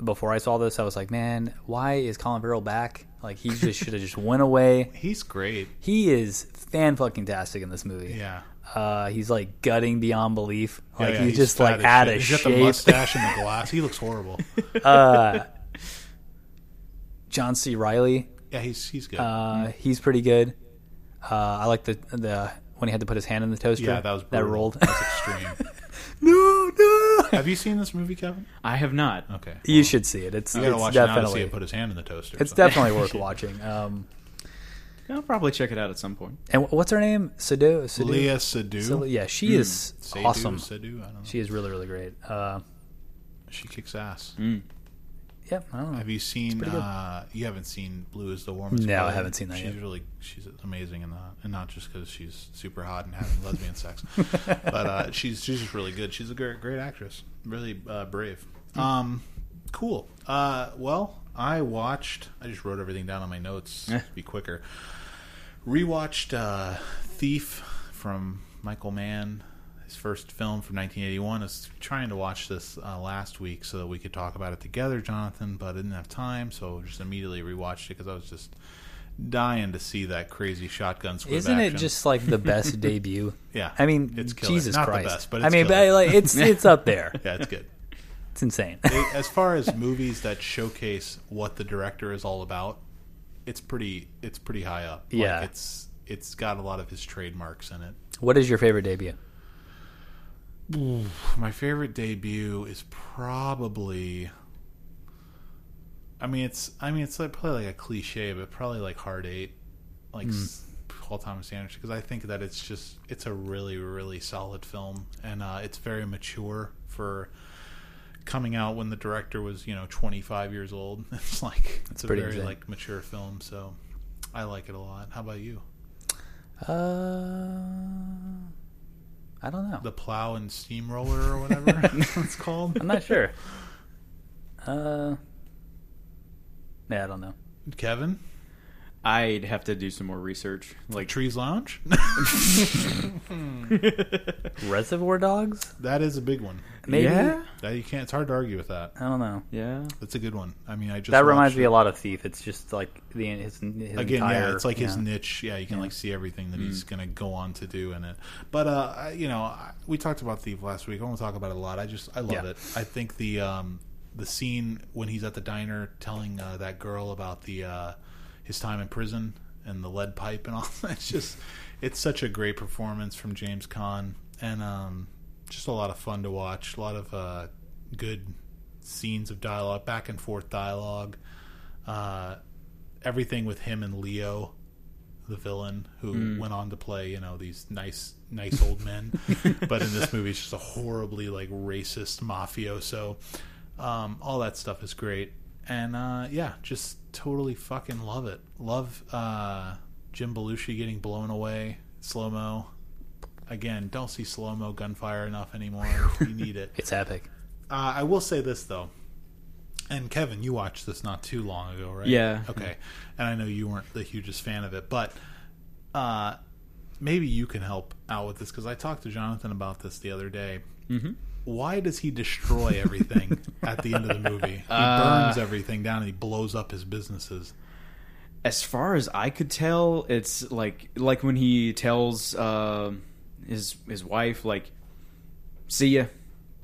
before I saw this. I was like, man, why is Colin Farrell back? Like, he just should have just went away. He's great. He is fan-fucking-tastic in this movie. Yeah. He's, like, gutting beyond belief. Like, he's just, like, out of shape. He's got the mustache and the glass. He looks horrible. John C. Reilly. Yeah, he's good. He's pretty good. I like the when he had to put his hand in the toaster. Yeah, that was brutal. That rolled. That was extreme. No. Have you seen this movie, Kevin? I have not. Okay. Well, you should see it. You gotta watch it now to see it put his hand in the toaster. It's definitely worth watching. I'll probably check it out at some point. And what's her name? Seydoux? Léa Seydoux. Yeah, she is awesome. Seydoux, I don't know. She is really, really great. She kicks ass. Yeah, I don't know. Have you seen? You haven't seen Blue is the Warmest? No, I haven't seen that yet. She's amazing in that, and not just because she's super hot and having lesbian sex, but she's just really good. She's a great actress, really brave. Cool. Well, I just wrote everything down on my notes to be quicker. Rewatched Thief from Michael Mann. His first film from 1981. I was trying to watch this last week so that we could talk about it together, Jonathan, but I didn't have time, so just immediately rewatched it because I was just dying to see that crazy shotgun squib action. Isn't it just like the best debut? Yeah, I mean, it's killer. Jesus Not Christ. The best, but it's killer. Like, it's up there. Yeah, it's good. It's insane. As far as movies that showcase what the director is all about, it's pretty high up. Yeah, like it's got a lot of his trademarks in it. What is your favorite debut? Ooh, my favorite debut is probably, it's like probably like a cliche, but probably like Hard Eight, like Paul Thomas Anderson, because I think that it's a really, really solid film, and it's very mature for coming out when the director was 25 years old. It's like it's a very insane, like mature film, so I like it a lot. How about you? I don't know. The Plow and Steamroller or whatever it's called. I'm not sure. Yeah, I don't know. Kevin? I'd have to do some more research. Like Trees Lounge? Reservoir Dogs? That is a big one. Maybe. Yeah. It's hard to argue with that. I don't know. Yeah. That's a good one. I mean, that reminds me a lot of Thief. It's just like his niche. Yeah, you can like see everything that he's going to go on to do in it. But we talked about Thief last week. I won't talk about it a lot. I love it. I think the scene when he's at the diner telling that girl about the his time in prison and the lead pipe and all that. It's such a great performance from James Caan, and just a lot of fun to watch. A lot of good scenes of dialogue, back and forth dialogue, everything with him and Leo, the villain, who went on to play, you know, these nice old men, but in this movie, it's just a horribly like racist mafioso. All that stuff is great, and yeah, just totally fucking love it. Love Jim Belushi getting blown away, slow mo. Again, don't see slow mo gunfire enough anymore. You need it. It's epic. I will say this though. And Kevin, you watched this not too long ago, right? Yeah. Okay. And I know you weren't the hugest fan of it, but maybe you can help out with this, because I talked to Jonathan about this the other day. Mm-hmm. Why does he destroy everything at the end of the movie? He burns everything down and he blows up his businesses. As far as I could tell, it's like when he tells his wife, like, "See ya.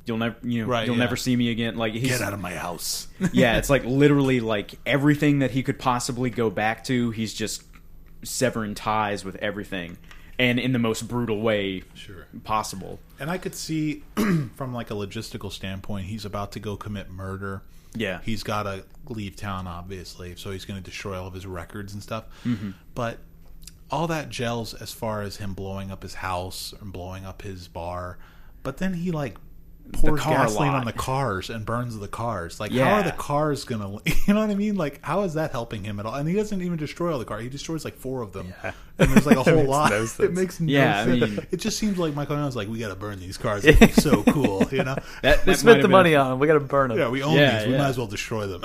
You'll never, you'll never see me again." Like, he's, get out of my house. Yeah, it's like literally like everything that he could possibly go back to. He's just severing ties with everything, and in the most brutal way possible. And I could see from like a logistical standpoint, he's about to go commit murder. Yeah, he's got to leave town, obviously, so he's going to destroy all of his records and stuff. Mm-hmm. But all that gels as far as him blowing up his house and blowing up his bar, but then he like pours gasoline on the cars and burns the cars. Like, how are the cars gonna, you know what I mean? Like, how is that helping him at all? And he doesn't even destroy all the cars. He destroys like 4 of them. Yeah. And there's like a whole lot. It makes no sense. I mean, it just seems like Michael Nolan's like, we gotta burn these cars. It's so cool, you know? We spent the money on them. We gotta burn them. Yeah, we own these. We might as well destroy them.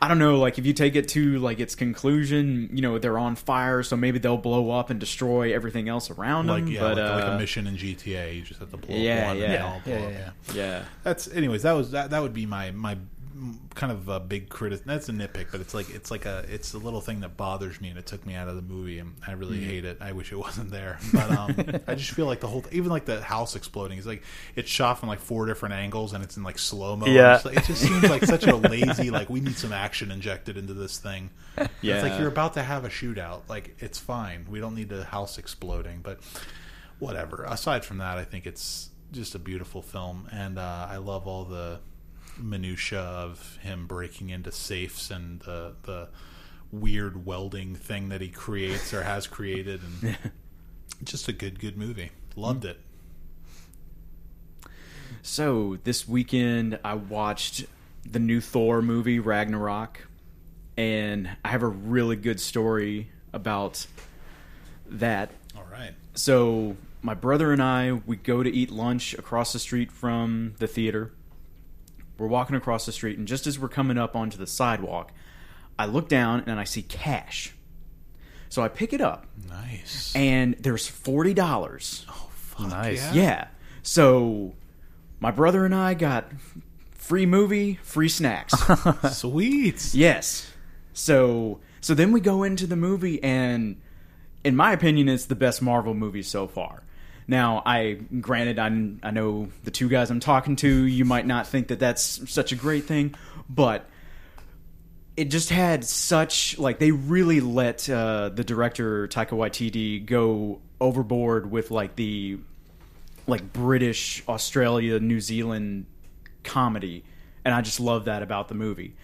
I don't know, like, if you take it to like its conclusion, you know, they're on fire, so maybe they'll blow up and destroy everything else around them. Like, yeah, but, like a mission in GTA, you just have to blow up one and then all blow up. Yeah. That's, anyways, that would be my kind of a big critic. That's a nitpick, but it's a little thing that bothers me, and it took me out of the movie, and I really hate it. I wish it wasn't there, but I just feel like the whole even like the house exploding is like, it's shot from like 4 different angles, and it's in like slow mo. Yeah, it just seems like such a lazy, like, we need some action injected into this thing. Yeah, it's like you're about to have a shootout. Like, it's fine, we don't need the house exploding, but whatever. Aside from that, I think it's just a beautiful film, and I love all the minutia of him breaking into safes and the weird welding thing that he creates or has created, and just a good movie. Loved it. So this weekend I watched the new Thor movie, Ragnarok, and I have a really good story about that. All right. So my brother and I, we go to eat lunch across the street from the theater. We're walking across the street, and just as we're coming up onto the sidewalk, I look down and I see cash. So I pick it up. Nice. And there's $40. Oh, fuck. Nice. Yeah. So my brother and I got free movie, free snacks. Sweet. Yes. So then we go into the movie, and in my opinion, it's the best Marvel movie so far. Now, I know the 2 guys I'm talking to, you might not think that that's such a great thing, but it just had such, like, they really let the director, Taika Waititi, go overboard with, like, the, like, British, Australia, New Zealand comedy, and I just love that about the movie.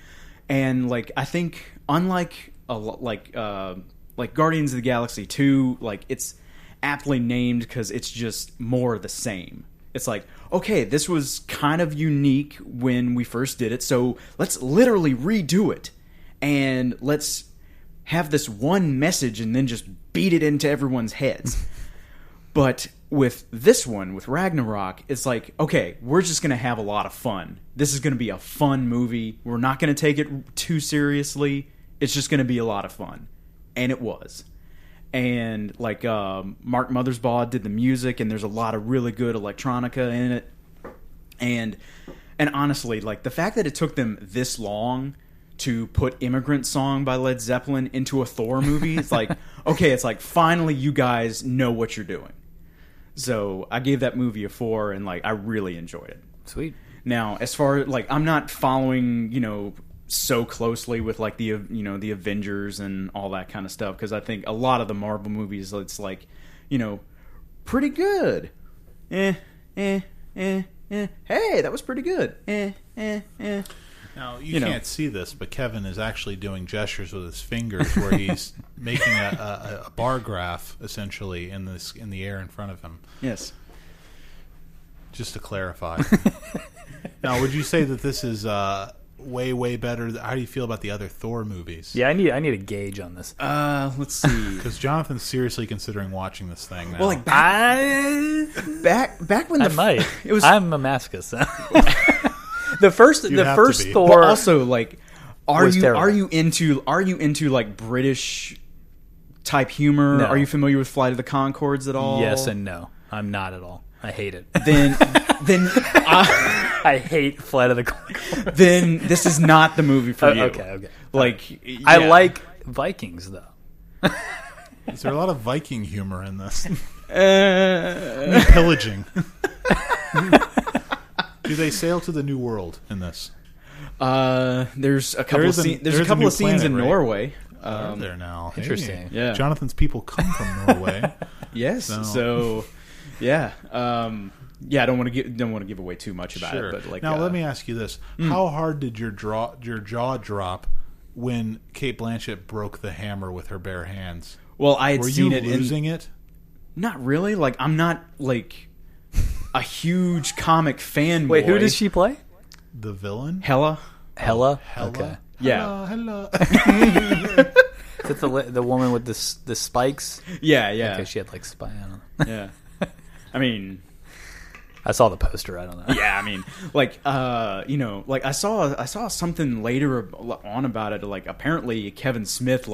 And, like, I think, unlike, like Guardians of the Galaxy 2, like, it's aptly named because it's just more of the same. It's like, okay, this was kind of unique when we first did it, so let's literally redo it, and let's have this one message and then just beat it into everyone's heads. But with this one, with Ragnarok, it's like, okay, we're just going to have a lot of fun. This is going to be a fun movie. We're not going to take it too seriously. It's just going to be a lot of fun. And it was. And, like, Mark Mothersbaugh did the music, and there's a lot of really good electronica in it. And honestly, like, the fact that it took them this long to put Immigrant Song by Led Zeppelin into a Thor movie, it's like, okay, it's like, finally you guys know what you're doing. So I gave that movie a 4, and, like, I really enjoyed it. Sweet. Now, as far as, like, I'm not following, you know, so closely with, like, the, you know, the Avengers and all that kind of stuff, because I think a lot of the Marvel movies, it's like, you know, pretty good, hey, that was pretty good, eh. Now, you can't see this, but Kevin is actually doing gestures with his fingers where he's making a bar graph, essentially, in the air in front of him. Yes. Just to clarify. Now, would you say that this is way better? How do you feel about the other Thor movies? Yeah, I need a gauge on this. Let's see. Because Jonathan's seriously considering watching this thing now. Well, like back when I'm Damascus. The first Thor. But also, like, are you into like British type humor? No. Are you familiar with Flight of the Conchords at all? Yes and no. I'm not at all. I hate it. Then I hate Flight of the Conchords. Then this is not the movie for you. Okay. Like, yeah. I like Vikings though. Is there a lot of Viking humor in this? Pillaging. Do they sail to the New World in this? There's a couple of scenes in Norway. They're there now. Interesting. Hey, yeah. Jonathan's people come from Norway. Yes. So yeah. I don't want to give away too much about it. But now, let me ask you this: how hard did your jaw drop when Cate Blanchett broke the hammer with her bare hands? Well, I had Were you losing it? Not really. Like, I'm not like a huge comic fanboy. Wait, who does she play? The villain, Hela. Okay, yeah, Hela. Is it the woman with the spikes? Yeah. Okay, she had like spikes. I don't know. Yeah, I mean, I saw the poster. I don't know. Yeah, I mean, like, like I saw something later on about it. Like, apparently Kevin Smith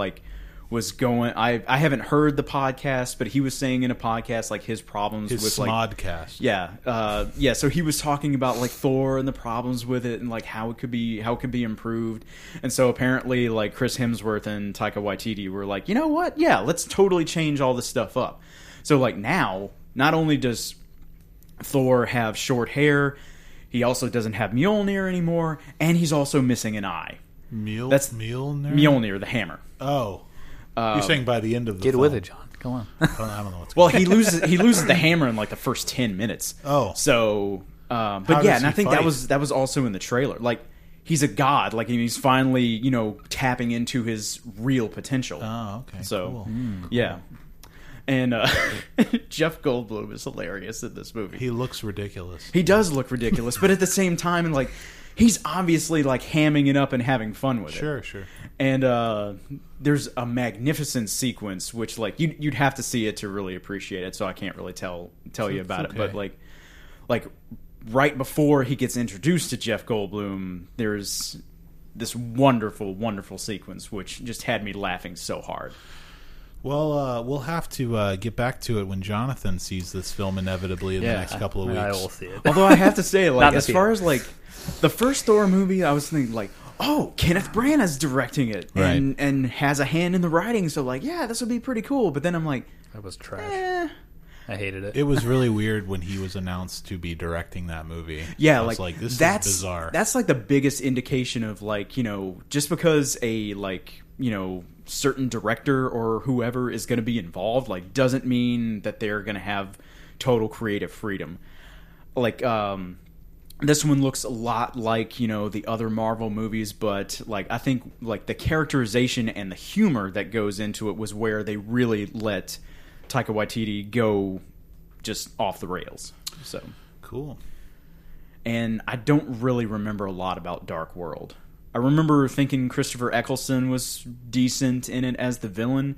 was going. I haven't heard the podcast, but he was saying in a podcast like his problems with like Smodcast. Yeah, So he was talking about like Thor and the problems with it and like how it could be improved. And so apparently like Chris Hemsworth and Taika Waititi were like, you know what? Yeah, let's totally change all this stuff up. So like now, not only does Thor have short hair, he also doesn't have Mjolnir anymore, and he's also missing an eye. That's Mjolnir. Mjolnir, the hammer. Oh. You're saying by the end of the film. Get with it, John. Go on. I don't know what's going on. Well, he loses the hammer in like the first 10 minutes. Oh, so but yeah, and I think that was also in the trailer. Like, he's a god. Like, he's finally tapping into his real potential. Oh, okay. So cool. Yeah, and Jeff Goldblum is hilarious in this movie. He looks ridiculous. He does look ridiculous, but at the same time, and like, he's obviously like hamming it up and having fun with it. Sure. And there's a magnificent sequence, which like you'd have to see it to really appreciate it. So I can't really tell you about it. But like right before he gets introduced to Jeff Goldblum, there's this wonderful, wonderful sequence which just had me laughing so hard. Well, we'll have to get back to it when Jonathan sees this film inevitably in the next couple of weeks. I will see it. Although I have to say, like, as far as like the first Thor movie, I was thinking like, oh, Kenneth Branagh's directing it and has a hand in the writing, so like, yeah, this would be pretty cool. But then I'm like, that was trash. I hated it. It was really weird when he was announced to be directing that movie. Yeah, I was like that's bizarre. That's like the biggest indication of like, just because a like, certain director or whoever is going to be involved, like, doesn't mean that they're going to have total creative freedom. Like, this one looks a lot like, the other Marvel movies, but, like, I think, like, the characterization and the humor that goes into it was where they really let Taika Waititi go just off the rails. So cool. And I don't really remember a lot about Dark World. I remember thinking Christopher Eccleston was decent in it as the villain,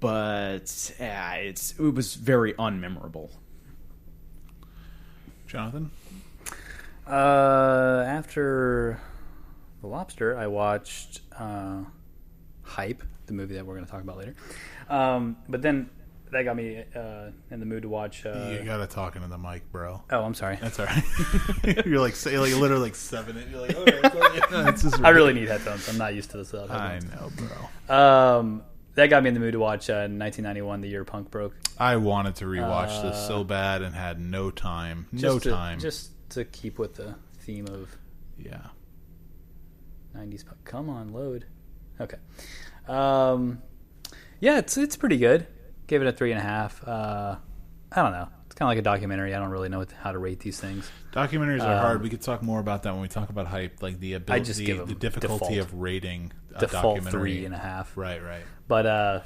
but it was very unmemorable. Jonathan? After The Lobster, I watched Hype, the movie that we're going to talk about later. But then that got me in the mood to watch... you got to talk into the mic, bro. Oh, I'm sorry. That's all right. You're like, say, like literally like 7 minutes. You're like, all right. It's just ridiculous. I really need headphones. I'm not used to this. I know, bro. That got me in the mood to watch 1991, The Year Punk Broke. I wanted to rewatch this so bad and had no time. Just to keep with the theme of 90s punk. Come on, load. Okay. It's pretty good. Gave it a 3.5. I don't know. It's kind of like a documentary. I don't really know how to rate these things. Documentaries are hard. We could talk more about that when we talk about hype, like the ability, I just give the difficulty of rating a documentary. 3.5. Right. But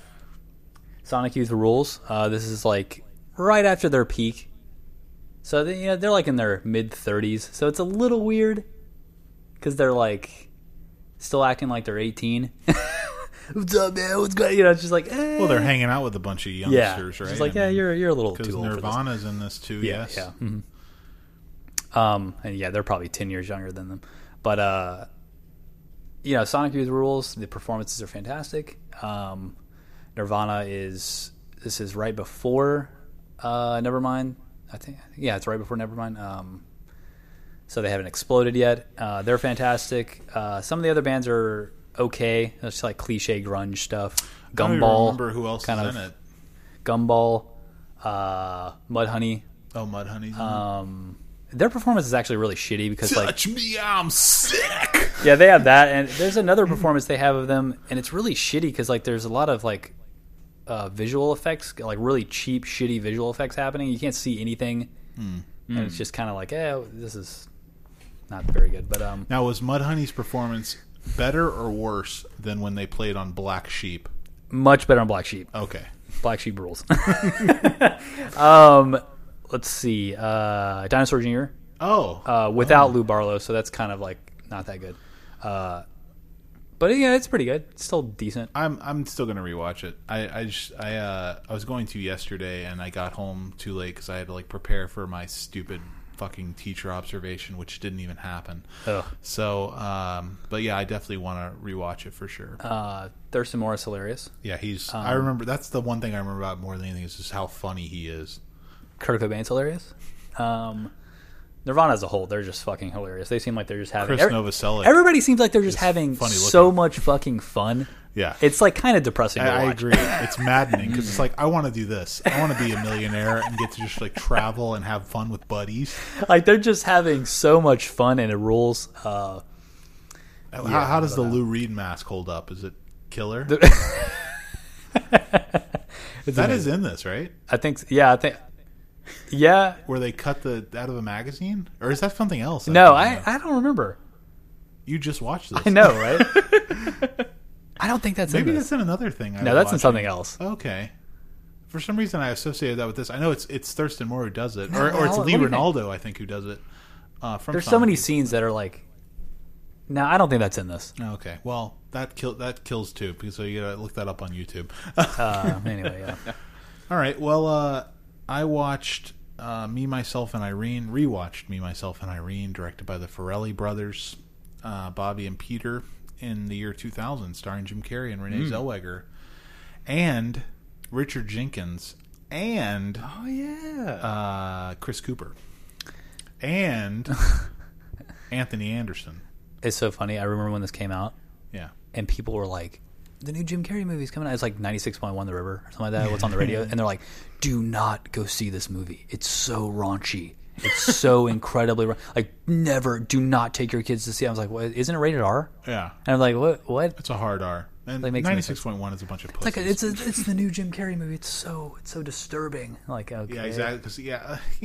Sonic Youth Rules. This is like right after their peak, so they, they're like in their mid 30s. So it's a little weird because they're like still acting like they're 18. What's up, man? What's good? It's just like, eh. Well, they're hanging out with a bunch of youngsters, right? It's like, you're a little too old. Because Nirvana's in this too, yes. Yeah. Mm-hmm. And they're probably 10 years younger than them. But, Sonic Youth Rules, the performances are fantastic. Nirvana is right before Nevermind. It's right before Nevermind. So they haven't exploded yet. They're fantastic. Some of the other bands are okay, it's like cliche grunge stuff. Gumball. I don't even remember who else is in it. Gumball, Mudhoney. Oh, Mudhoney. Their performance is actually really shitty because touch me, I'm sick. Yeah, they have that, and there's another performance they have of them, and it's really shitty because there's a lot of visual effects, really cheap, shitty visual effects happening. You can't see anything, and it's just kind of this is not very good. But now, was Mudhoney's performance better or worse than when they played on Black Sheep? Much better on Black Sheep. Okay. Black Sheep rules. Let's see. Dinosaur Jr. Oh. Without Lou Barlow, so that's kind of not that good. But yeah, it's pretty good. It's still decent. I'm still going to rewatch it. I was going to yesterday and I got home too late because I had to prepare for my stupid fucking teacher observation, which didn't even happen. Ugh. So but yeah, I definitely want to rewatch it for sure. Thurston Moore is hilarious. Yeah, he's I remember, that's the one thing I remember about more than anything is just how funny he is. Kurt Cobain's hilarious. Nirvana as a whole, they're just fucking hilarious. They seem like they're just having Chris Novoselic. Everybody seems like they're just having so much fucking fun. Yeah, it's kind of depressing to watch. I agree. It's maddening because it's I want to do this. I want to be a millionaire and get to just travel and have fun with buddies. They're just having so much fun and it rules. How does the Lou Reed mask hold up? Is it killer? That is in this, right? I think. Where they cut out of a magazine, or is that something else? I don't remember. You just watched this. I know, right? I don't think that's maybe in that's in another thing. That's in something else. Okay, for some reason I associated that with this. I know it's Thurston Moore who does it, or it's Lee Ronaldo, I think, who does it. There's so many scenes that are I don't think that's in this. Okay, well that kills too, because so you gotta look that up on YouTube. Anyway, yeah. All right. Well, I watched Me, Myself, and Irene. Rewatched Me, Myself, and Irene, directed by the Farrelly brothers, Bobby and Peter, in the year 2000, starring Jim Carrey and Renee Zellweger and Richard Jenkins and Chris Cooper and Anthony Anderson. It's so funny. I remember when this came out. Yeah. And people were like, the new Jim Carrey movie's coming out. It's 96.1 The River or something like that. What's on the radio? And they're like, do not go see this movie. It's so raunchy. It's so incredibly never, do not take your kids to see it. I was like, what, isn't it rated R? Yeah. And I'm like, what? It's a hard R. And 96.1 is a bunch of pussies. It's the new Jim Carrey movie. It's so disturbing. Okay. Yeah, exactly. Cause, you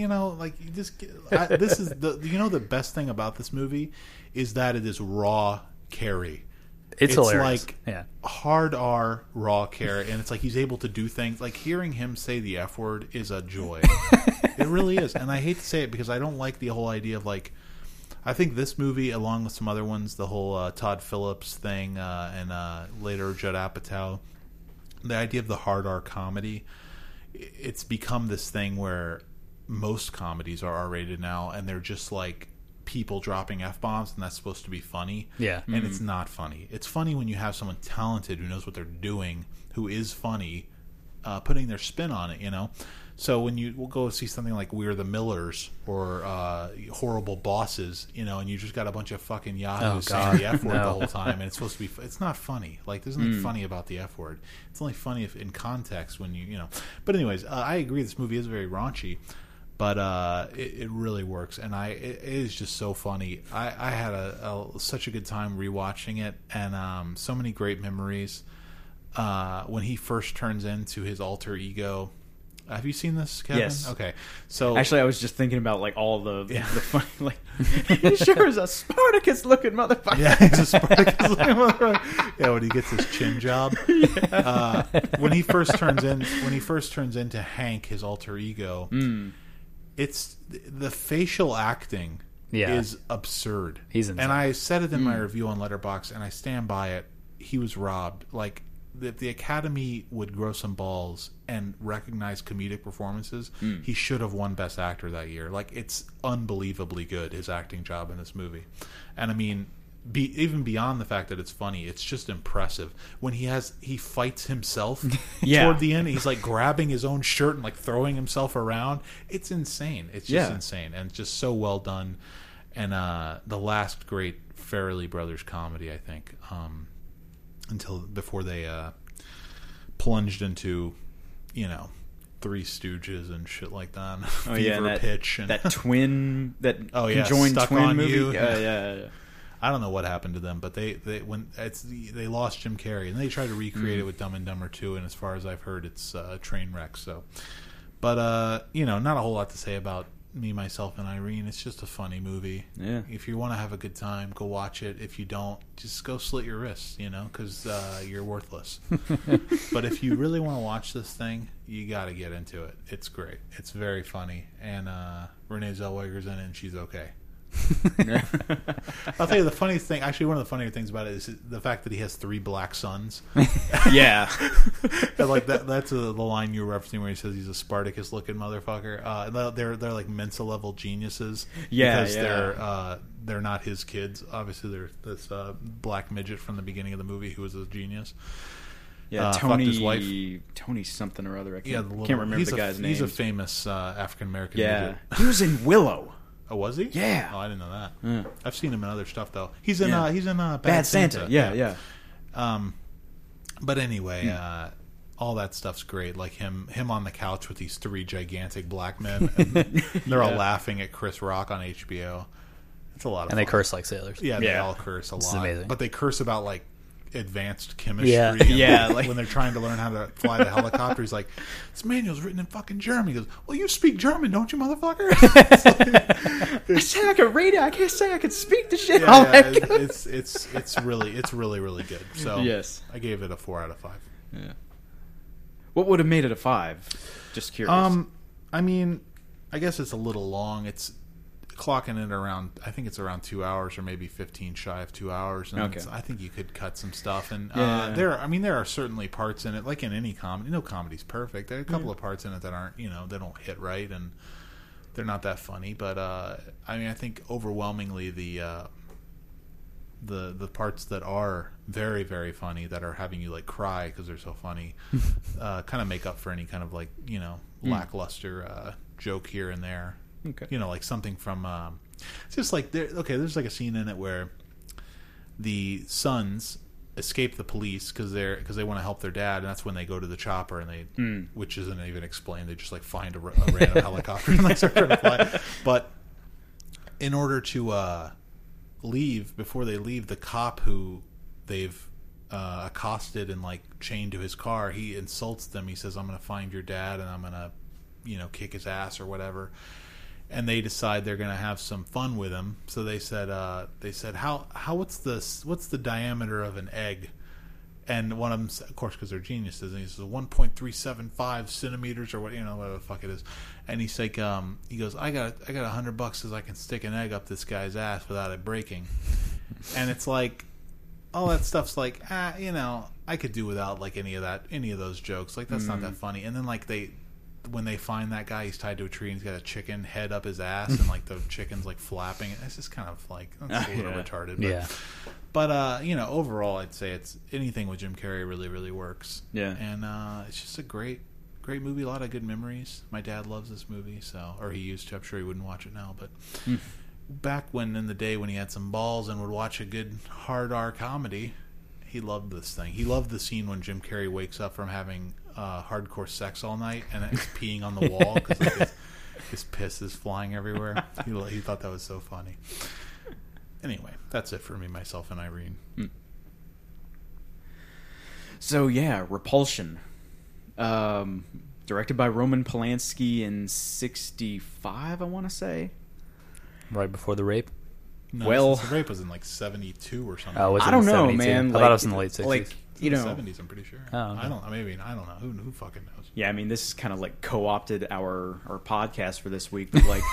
just this is the best thing about this movie is that it is raw Carrey. It's hilarious. Hard R, raw Carrey, and it's he's able to do things. Hearing him say the F word is a joy. It really is. And I hate to say it because I don't like the whole idea of I think this movie, along with some other ones, the whole Todd Phillips thing and later Judd Apatow, the idea of the hard R comedy, it's become this thing where most comedies are R-rated now, and they're just people dropping F-bombs, and that's supposed to be funny. Yeah. And it's not funny. It's funny when you have someone talented who knows what they're doing, who is funny, putting their spin on it, So when you go see something like We're the Millers or Horrible Bosses, and you just got a bunch of fucking yahoos saying the F-word the whole time, and it's supposed to be... It's not funny. There's nothing funny about the F-word. It's only funny if in context when you... But anyways, I agree this movie is very raunchy, but it really works, and it is just so funny. I had such a good time rewatching it, and so many great memories. When he first turns into his alter ego... Have you seen this, Kevin? Yes. Okay. So actually, I was just thinking about like all the funny, like he sure is a Spartacus-looking motherfucker. Yeah, he's a Spartacus-looking motherfucker. Yeah, when he gets his chin job, yeah. when he first turns into Hank, his alter ego, it's the facial acting is absurd. He's insane. And I said it in my review on Letterboxd, and I stand by it. He was robbed. Like, if the Academy would grow some balls and recognize comedic performances, he should have won Best Actor that year. Like, it's unbelievably good, his acting job in this movie. And I mean, even beyond the fact that it's funny, it's just impressive. When he fights himself toward the end, he's like grabbing his own shirt and like throwing himself around. It's insane. It's just insane, and just so well done. And the last great Farrelly Brothers comedy, I think. Before they plunged into, you know, Three Stooges and shit like that. Oh, Fever and Pitch. And that twin, that conjoined Stuck twin on movie. You. Yeah. I don't know what happened to them, but they lost Jim Carrey, and they tried to recreate it with Dumb and Dumber 2, and as far as I've heard, it's a train wreck. So, but you know, not a whole lot to say about Me, Myself, and Irene. It's just a funny movie. Yeah. If you want to have a good time, go watch it. If you don't, just go slit your wrists, you know, because you're worthless. But if you really want to watch this thing, you got to get into it. It's great. It's very funny, and Renee Zellweger's in it, and she's okay. I'll tell you the funniest thing. Actually, one of the funnier things about it is the fact that he has 3 black sons. Yeah, and like that's the line you were referencing where he says he's a Spartacus-looking motherfucker. They're like Mensa-level geniuses. Yeah, because they're not his kids. Obviously, they're this black midget from the beginning of the movie who was a genius. Yeah, Tony something or other. I can't remember the guy's name. He's a famous African American. Yeah, midget. He was in Willow. Oh, was he? Yeah. Oh, I didn't know that. Yeah. I've seen him in other stuff though. He's in Bad Santa. Yeah. But anyway, all that stuff's great. Like him on the couch with these 3 gigantic black men, and they're all laughing at Chris Rock on HBO. It's a lot of fun. And they curse like sailors. Yeah, they all curse a lot. Amazing. But they curse about like advanced chemistry. Yeah, and like, when they're trying to learn how to fly the helicopter, he's like, "This manual's written in fucking German." He goes, "Well, you speak German, don't you, motherfucker?" I said I could read it. I can't say I could speak the shit. Yeah, it's really good. So I gave it a 4 out of 5. Yeah. What would have made it a 5? Just curious. I mean, I guess it's a little long. It's clocking it around, I think it's around 2 hours, or maybe 15 shy of 2 hours, and I think you could cut some stuff, and there are certainly parts in it, like in any comedy, no comedy's perfect. There are a couple of parts in it that aren't, you know, they don't hit right, and they're not that funny, but I mean, I think overwhelmingly the parts that are very, very funny, that are having you like cry because they're so funny, kind of make up for any kind of like, you know, lackluster joke here and there. Okay. You know, like something from it's just like there's like a scene in it where the sons escape the police because they want to help their dad, and that's when they go to the chopper, and they which isn't even explained. They just like find a random helicopter and like start trying to fly. But in order to leave, before they leave, the cop who they've accosted and like chained to his car, he insults them. He says, "I'm going to find your dad, and I'm going to, you know, kick his ass," or whatever. And they decide they're going to have some fun with him. So they said, what's the diameter of an egg? And one of them, of course, because they're geniuses, and he says 1.375 centimeters, or what, you know, whatever the fuck it is. And he's like, he goes, I got $100 because I can stick an egg up this guy's ass without it breaking. And it's like, all that stuff's like, you know, I could do without like any of those jokes. Like, that's not that funny. And then like when they find that guy, he's tied to a tree and he's got a chicken head up his ass, and like the chicken's like flapping. It's just kind of like, that's a little retarded. But, you know, overall, I'd say it's anything with Jim Carrey really, really works. Yeah. And it's just a great, great movie. A lot of good memories. My dad loves this movie, so, or he used to. I'm sure he wouldn't watch it now, but back when in the day when he had some balls and would watch a good hard R comedy, he loved this thing. He loved the scene when Jim Carrey wakes up from having hardcore sex all night, and it's peeing on the wall because like, his piss is flying everywhere. He thought that was so funny. Anyway, that's it for Me, Myself, and Irene. So Repulsion. directed by Roman Polanski in 1965, I want to say. Right before the rape? No, well, the rape was in like 1972 or something. I don't know, 72. Man. I thought it was in the late 1960s. You know, the 70s, I'm pretty sure. Oh, okay. I don't know. Who fucking knows? Yeah, I mean, this is kind of like co-opted our podcast for this week. But like,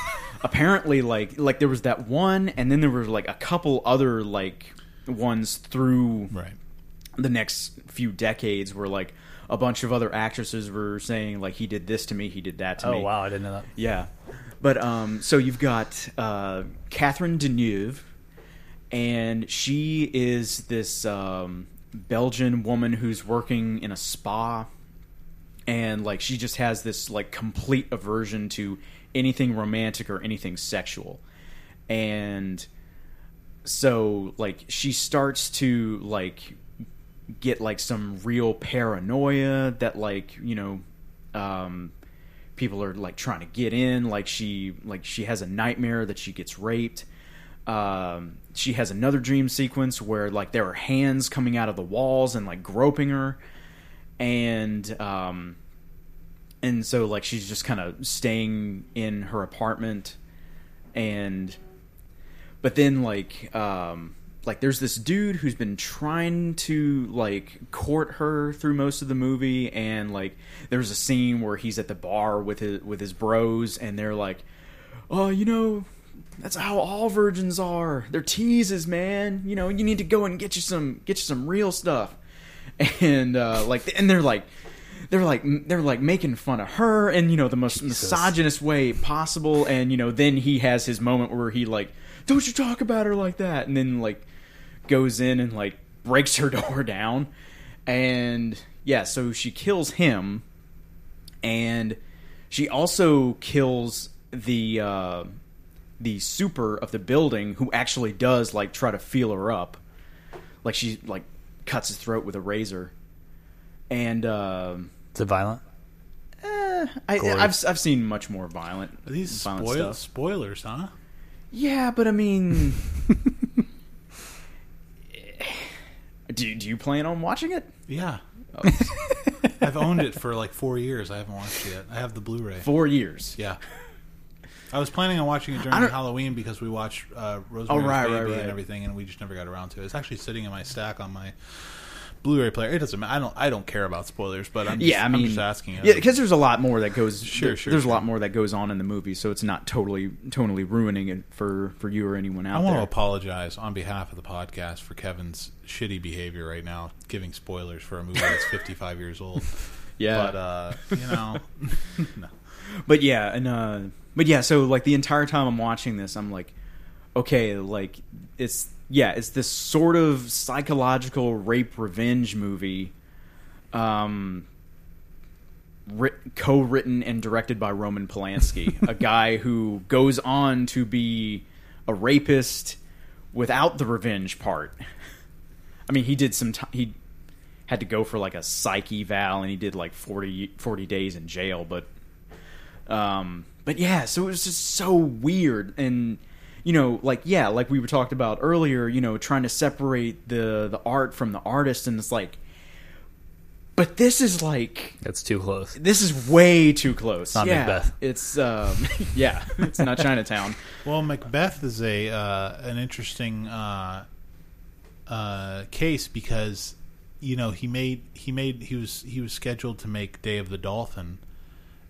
apparently, like there was that one, and then there were like a couple other like ones through the next few decades where like a bunch of other actresses were saying like, he did this to me, he did that to me. Oh wow, I didn't know that. Yeah, but so you've got Catherine Deneuve, and she is this Belgian woman who's working in a spa, and like she just has this like complete aversion to anything romantic or anything sexual. And so like she starts to like get like some real paranoia that like, you know, people are like trying to get in, like she has a nightmare that she gets raped. She has another dream sequence where like there are hands coming out of the walls and like groping her, and so like she's just kind of staying in her apartment. And but then like there's this dude who's been trying to like court her through most of the movie, and like there's a scene where he's at the bar with his bros, and they're like, oh, you know, that's how all virgins are. They're teases, man. You know, you need to go and get you some real stuff. And they're like making fun of her in, you know, the most misogynist way possible. And, you know, then he has his moment where he like, don't you talk about her like that? And then like goes in and like breaks her door down. And yeah, so she kills him, and she also kills the super of the building, who actually does like try to feel her up. Like she like cuts his throat with a razor. And is it violent? I've seen much more violent. Are these violent stuff. Spoilers, huh? Yeah, but I mean, do you plan on watching it? Yeah. Oh. I've owned it for like 4 years. I haven't watched it yet. I have the Blu-ray. 4 years. Yeah. I was planning on watching it during Halloween because we watched Rosemary's Baby and everything, and we just never got around to it. It's actually sitting in my stack on my Blu-ray player. It doesn't matter. I don't care about spoilers, but I'm just, I'm just asking it. Yeah, because there's a lot more that goes. There's a lot more that goes on in the movie, so it's not totally ruining it for you or anyone out there. I want to apologize on behalf of the podcast for Kevin's shitty behavior right now, giving spoilers for a movie that's 55 years old. Yeah, but you know, no. But yeah, and. But yeah, so like the entire time I'm watching this, I'm like, okay, like it's this sort of psychological rape revenge movie, co-written and directed by Roman Polanski, a guy who goes on to be a rapist without the revenge part. I mean, he had to go for like a psych eval, and he did like 40 days in jail, but. But yeah, so it was just so weird. And, you know, like, yeah, like we were talking about earlier, you know, trying to separate the art from the artist. And it's like, but this is like... That's too close. This is way too close. It's not Macbeth. It's, yeah, it's not Chinatown. Well, Macbeth is an interesting case because, you know, he was scheduled to make Day of the Dolphin.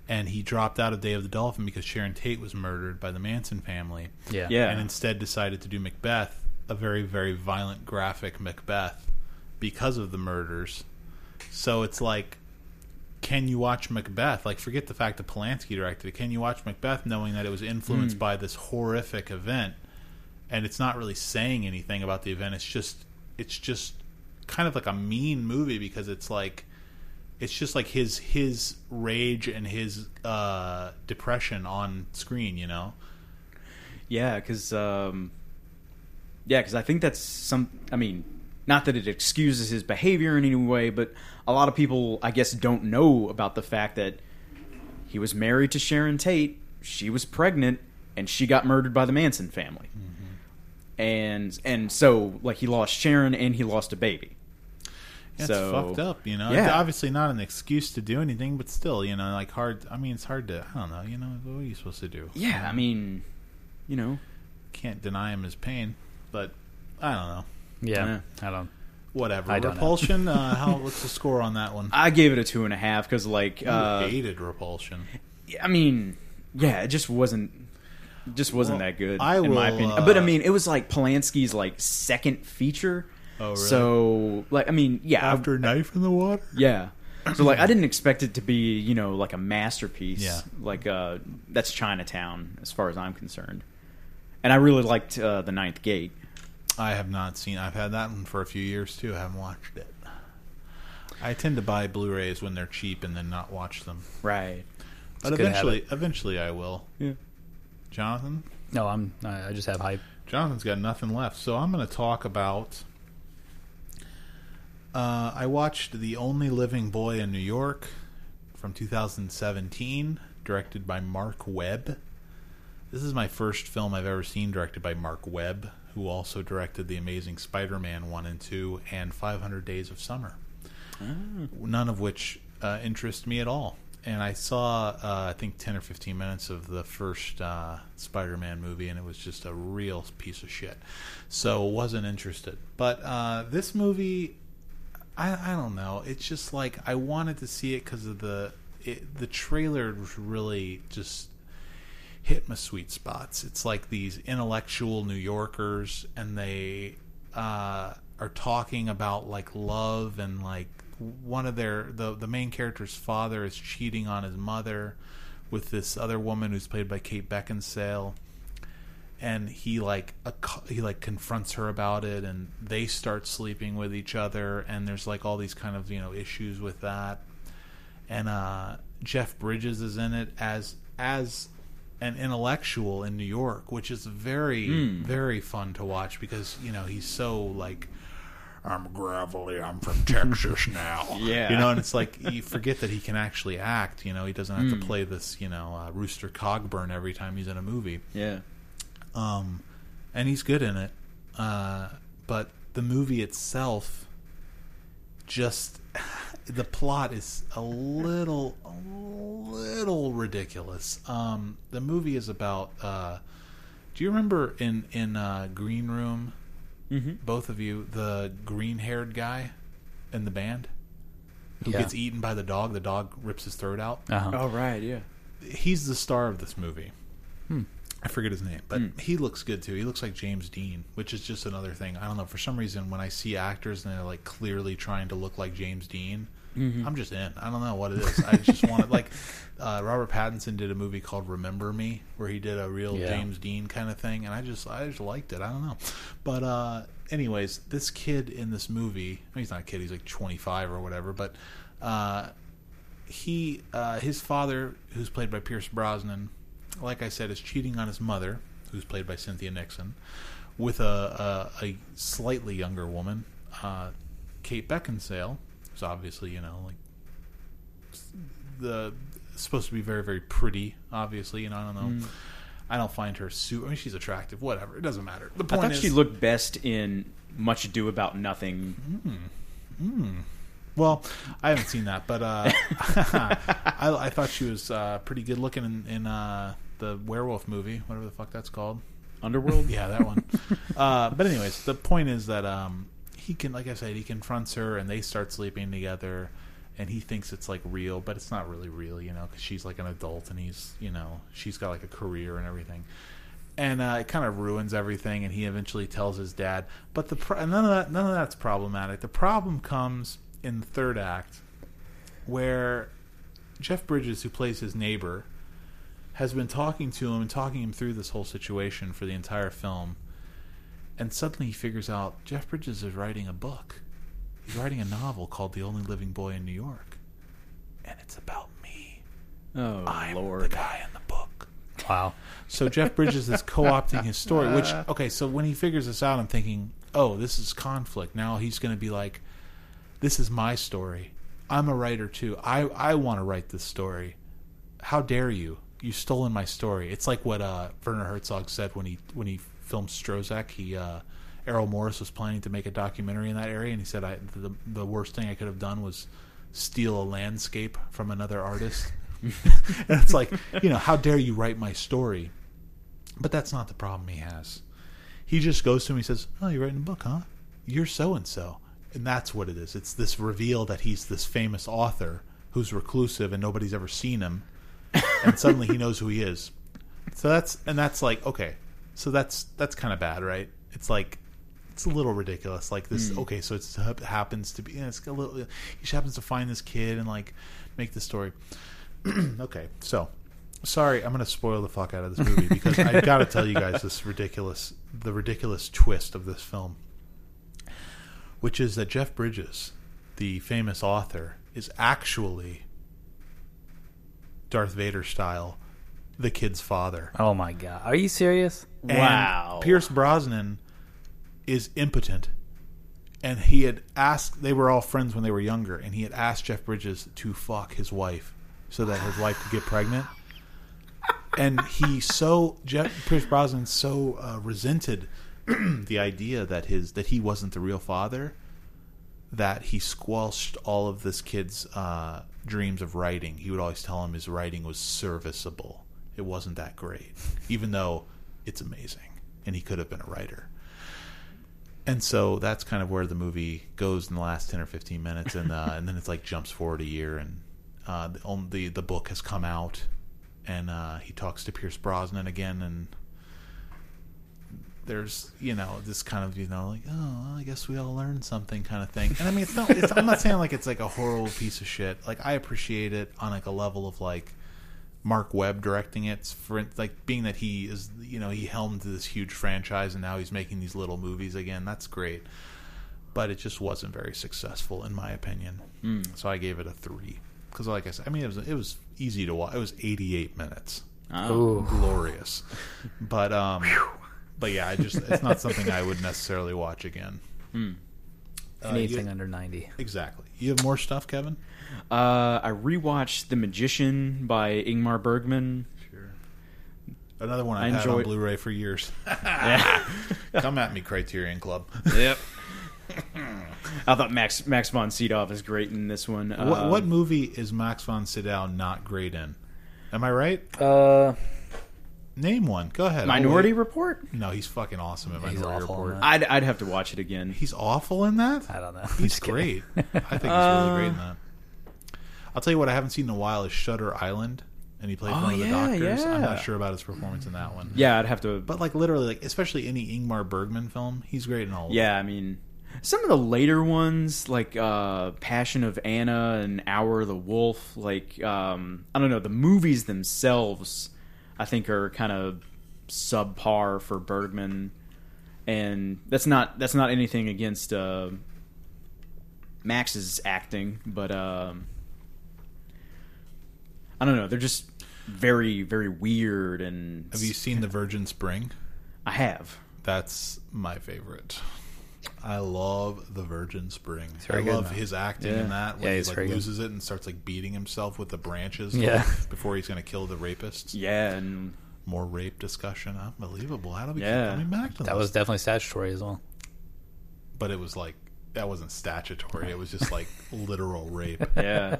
And he dropped out of Day of the Dolphin because Sharon Tate was murdered by the Manson family. Yeah. Yeah. And instead decided to do Macbeth, a very, very violent, graphic Macbeth, because of the murders. So it's like, can you watch Macbeth? Like, forget the fact that Polanski directed it. Can you watch Macbeth knowing that it was influenced by this horrific event? And it's not really saying anything about the event. It's just kind of like a mean movie because it's like, it's just like his rage and his depression on screen, you know? Yeah, because I think that's I mean, not that it excuses his behavior in any way, but a lot of people, I guess, don't know about the fact that he was married to Sharon Tate, she was pregnant, and she got murdered by the Manson family. Mm-hmm. And so, like, he lost Sharon and he lost a baby. It's fucked up, you know. Yeah. It's obviously not an excuse to do anything, but still, you know, like hard. I mean, it's hard to. I don't know. You know, what are you supposed to do? Yeah, I mean, you know, can't deny him his pain, but I don't know. Yeah, I don't. Whatever. I don't Repulsion. Know. What's the score on that one? I gave it a 2.5 because, like, hated Repulsion. I mean, yeah, it just wasn't. Just wasn't that good, my opinion. But, I mean, it was, like, Polanski's, like, second feature. Oh, really? So, like, I mean, yeah. After Knife in the Water? Yeah. So, like, I didn't expect it to be, you know, like a masterpiece. Yeah. Like, that's Chinatown, as far as I'm concerned. And I really liked The Ninth Gate. I have not seen. I've had that one for a few years, too. I haven't watched it. I tend to buy Blu-rays when they're cheap and then not watch them. Right. But eventually I will. Yeah. Jonathan? No, I just have hype. Jonathan's got nothing left, so I'm going to talk about... I watched The Only Living Boy in New York from 2017, directed by Mark Webb. This is my first film I've ever seen directed by Mark Webb, who also directed The Amazing Spider-Man 1 and 2 and 500 Days of Summer, none of which interest me at all. And I saw, I think, 10 or 15 minutes of the first Spider-Man movie, and it was just a real piece of shit. So wasn't interested. But this movie, I don't know. It's just like I wanted to see it because of the trailer was really just hit my sweet spots. It's like these intellectual New Yorkers, and they are talking about, like, love and, like, one of the main character's father is cheating on his mother with this other woman who's played by Kate Beckinsale, and he confronts her about it, and they start sleeping with each other, and there's, like, all these kind of, you know, issues with that. And Jeff Bridges is in it as an intellectual in New York, which is very very fun to watch because, you know, he's so, like, I'm gravelly, I'm from Texas now. Yeah. You know, and it's like, you forget that he can actually act, you know, he doesn't have to play this, you know, Rooster Cogburn every time he's in a movie. Yeah. And he's good in it. But the movie itself, just, the plot is a little ridiculous. The movie is about, do you remember in Green Room? Mm-hmm. Both of you, the green-haired guy in the band who gets eaten by the dog rips his throat out. Uh-huh. Oh, right, yeah. He's the star of this movie. I forget his name, but he looks good, too. He looks like James Dean, which is just another thing. I don't know. For some reason, when I see actors and they're, like, clearly trying to look like James Dean, I'm just in. I don't know what it is. I just want it. Like, Robert Pattinson did a movie called Remember Me, where he did a real James Dean kind of thing, and I just liked it. I don't know. But anyways, this kid in this movie, I mean, he's not a kid, he's like 25 or whatever, but he, his father, who's played by Pierce Brosnan, like I said, is cheating on his mother, who's played by Cynthia Nixon, with a slightly younger woman, Kate Beckinsale, obviously, you know, like, supposed to be very, very pretty, obviously, and I don't know. I don't find her I mean, she's attractive, whatever, it doesn't matter. The point is, she looked best in Much Ado About Nothing. Well, I haven't seen that, but I thought she was pretty good looking in the werewolf movie, whatever the fuck that's called. Underworld? Yeah, that one. But anyways, the point is that he confronts her, and they start sleeping together, and he thinks it's, like, real, but it's not really real, you know, because she's, like, an adult, and he's, you know, she's got, like, a career and everything. And it kind of ruins everything, and he eventually tells his dad. But none of that's problematic. The problem comes in the third act, where Jeff Bridges, who plays his neighbor, has been talking to him and talking him through this whole situation for the entire film. And suddenly he figures out Jeff Bridges is writing a book. He's writing a novel called The Only Living Boy in New York. And it's about me. Oh, I'm Lord. The guy in the book. Wow. So Jeff Bridges is co-opting his story, which, okay, so when he figures this out, I'm thinking, oh, this is conflict. Now he's going to be like, this is my story. I'm a writer, too. I want to write this story. How dare you? You've stolen my story. It's like what Werner Herzog said when he filmed Strozek. He Errol Morris was planning to make a documentary in that area, and he said, the worst thing I could have done was steal a landscape from another artist. And it's like, how dare you write my story? But that's not the problem he has. He just goes to him and he says, oh, you're writing a book, huh? You're so-and-so. And that's what it is. It's this reveal that he's this famous author who's reclusive and nobody's ever seen him. And suddenly he knows who he is. So that's like, okay. So that's kind of bad, right? It's like, it's a little ridiculous. Like this, okay, so it happens to be, it's a little, he just happens to find this kid and like make this story. Okay, so. Sorry, I'm going to spoil the fuck out of this movie because I've got to tell you guys the ridiculous twist of this film, which is that Jeff Bridges, the famous author, is actually Darth Vader style, the kid's father. Oh my God. Are you serious? And wow. Pierce Brosnan is impotent. And he had asked, they were all friends when they were younger, and he had asked Jeff Bridges to fuck his wife so that his wife could get pregnant. And Pierce Brosnan resented the idea that he wasn't the real father, that he squelched all of this kid's dreams of writing. He would always tell him his writing was serviceable. It wasn't that great, even though it's amazing, and he could have been a writer. And so that's kind of where the movie goes in the last 10 or 15 minutes, and then it's like jumps forward a year, and the book has come out. And he talks to Pierce Brosnan again, and there's, this kind of, like, oh, I guess we all learned something kind of thing. And I mean, I'm not saying like it's like a horrible piece of shit. Like, I appreciate it on like a level of like Mark Webb directing it, for like being that he is, he helmed this huge franchise and now he's making these little movies again. That's great. But it just wasn't very successful, in my opinion. So I gave it a 3. Because, like I said, I mean, it was easy to watch. It was 88 minutes. Oh, glorious! But but yeah, it's not something I would necessarily watch again. Anything under 90, exactly. You have more stuff, Kevin? I rewatched The Magician by Ingmar Bergman. Sure. Another one I've had on Blu-ray for years. Come at me, Criterion Club. Yep. I thought Max von Sydow is great in this one. What movie is Max von Sydow not great in? Am I right? Name one. Go ahead. Minority Report? No, he's fucking awesome in Minority Report. I'd have to watch it again. He's awful in that? I don't know. He's great. I think he's really great in that. I'll tell you what I haven't seen in a while is Shutter Island. And he played one of the doctors. Yeah. I'm not sure about his performance in that one. Yeah, I'd have to. But like literally, like especially any Ingmar Bergman film, he's great in all of them. Yeah, I mean, some of the later ones, like Passion of Anna and Hour of the Wolf, like, I don't know, the movies themselves, I think, are kind of subpar for Bergman. And that's not anything against Max's acting, but I don't know, they're just very, very weird. And have you seen The Virgin Spring? I have. That's my favorite. I love The Virgin Spring. I love his acting in that. When he like loses it and starts like beating himself with the branches before he's going to kill the rapists. Yeah, and more rape discussion. Unbelievable. How do we keep coming back to that? That was definitely statutory as well. But it was like, that wasn't statutory. It was just like literal rape. Yeah.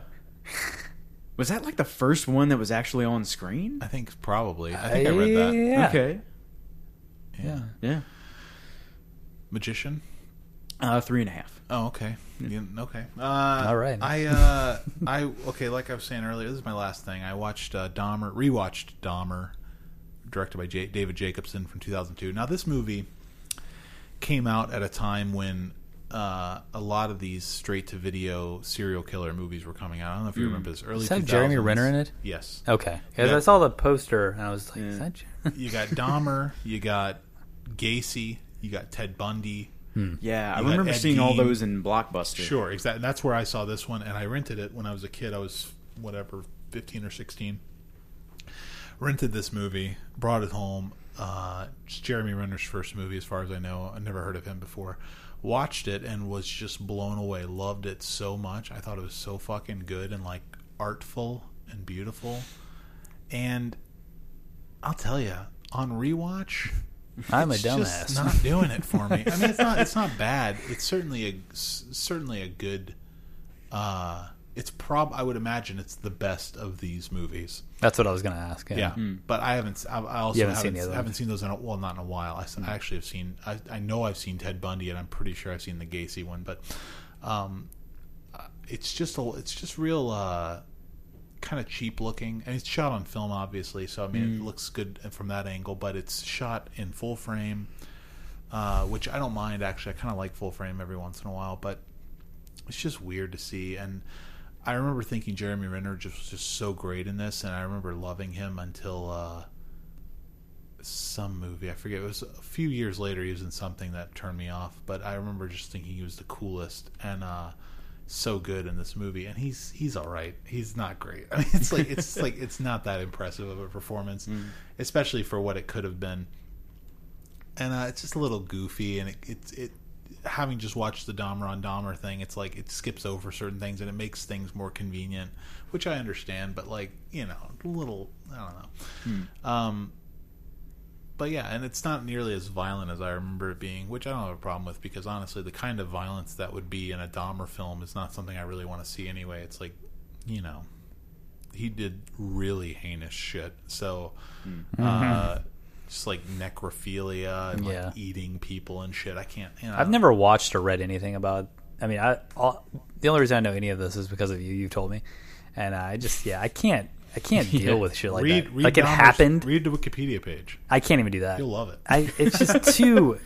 Was that like the first one that was actually on screen? I think probably. I think I read that. Yeah. Okay. Yeah. Yeah. Magician? 3.5. Oh, okay. Yeah, okay. All right. Like I was saying earlier, this is my last thing. I watched rewatched Dahmer, directed by David Jacobson from 2002. Now, this movie came out at a time when a lot of these straight-to-video serial killer movies were coming out. I don't know if you remember this. Early 2000s. Is that Jeremy Renner in it? Yes. Okay. Because I saw the poster, and I was like, is that you? You got Dahmer. You got Gacy. You got Ted Bundy. Yeah, I remember seeing all those in Blockbuster. Sure, exactly. That's where I saw this one, and I rented it when I was a kid. I was, 15 or 16. Rented this movie, brought it home. It's Jeremy Renner's first movie, as far as I know. I never heard of him before. Watched it and was just blown away. Loved it so much. I thought it was so fucking good and, like, artful and beautiful. And I'll tell you, on rewatch... I'm a dumbass. It's just not doing it for me. I mean, it's not bad. It's certainly a good. I would imagine it's the best of these movies. That's what I was going to ask. Yeah. But I haven't. I haven't seen those. Not in a while. I actually have seen. I know I've seen Ted Bundy, and I'm pretty sure I've seen the Gacy one. But it's just real kind of cheap looking, and it's shot on film, obviously. So I mean, it looks good from that angle. But it's shot in full frame, which I don't mind. Actually, I kind of like full frame every once in a while, but. It's just weird to see, and I remember thinking Jeremy Renner was just so great in this, and I remember loving him until some movie, I forget, it was a few years later he was in something that turned me off, but I remember just thinking he was the coolest and so good in this movie, and he's all right. He's not great. I mean, it's it's not that impressive of a performance, especially for what it could have been, and it's just a little goofy, and it having just watched the Dahmer on Dahmer thing, it's like it skips over certain things and it makes things more convenient, which I understand, but like, you know, a little, I don't know. But yeah, and it's not nearly as violent as I remember it being, which I don't have a problem with, because honestly, the kind of violence that would be in a Dahmer film is not something I really want to see anyway. It's like, you know, he did really heinous shit. So, just like necrophilia and like eating people and shit. I can't. You know. I've never watched or read anything about. I mean, the only reason I know any of this is because of you. You've told me, and I just I can't deal with shit like that. Read like it happened. Read the Wikipedia page. I can't even do that. You'll love it. It's just too.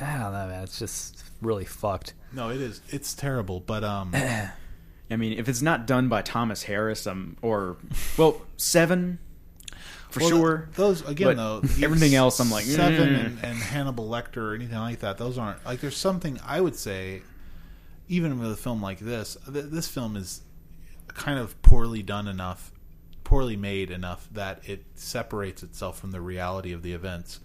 I don't know, man. It's just really fucked. No, it is. It's terrible. But I mean, if it's not done by Thomas Harris, Seven. Sure. Those again, though. Everything else, I'm like Seven and Hannibal Lecter or anything like that. Those aren't like. There's something I would say, even with a film like this. This film is kind of poorly made enough that it separates itself from the reality of the events.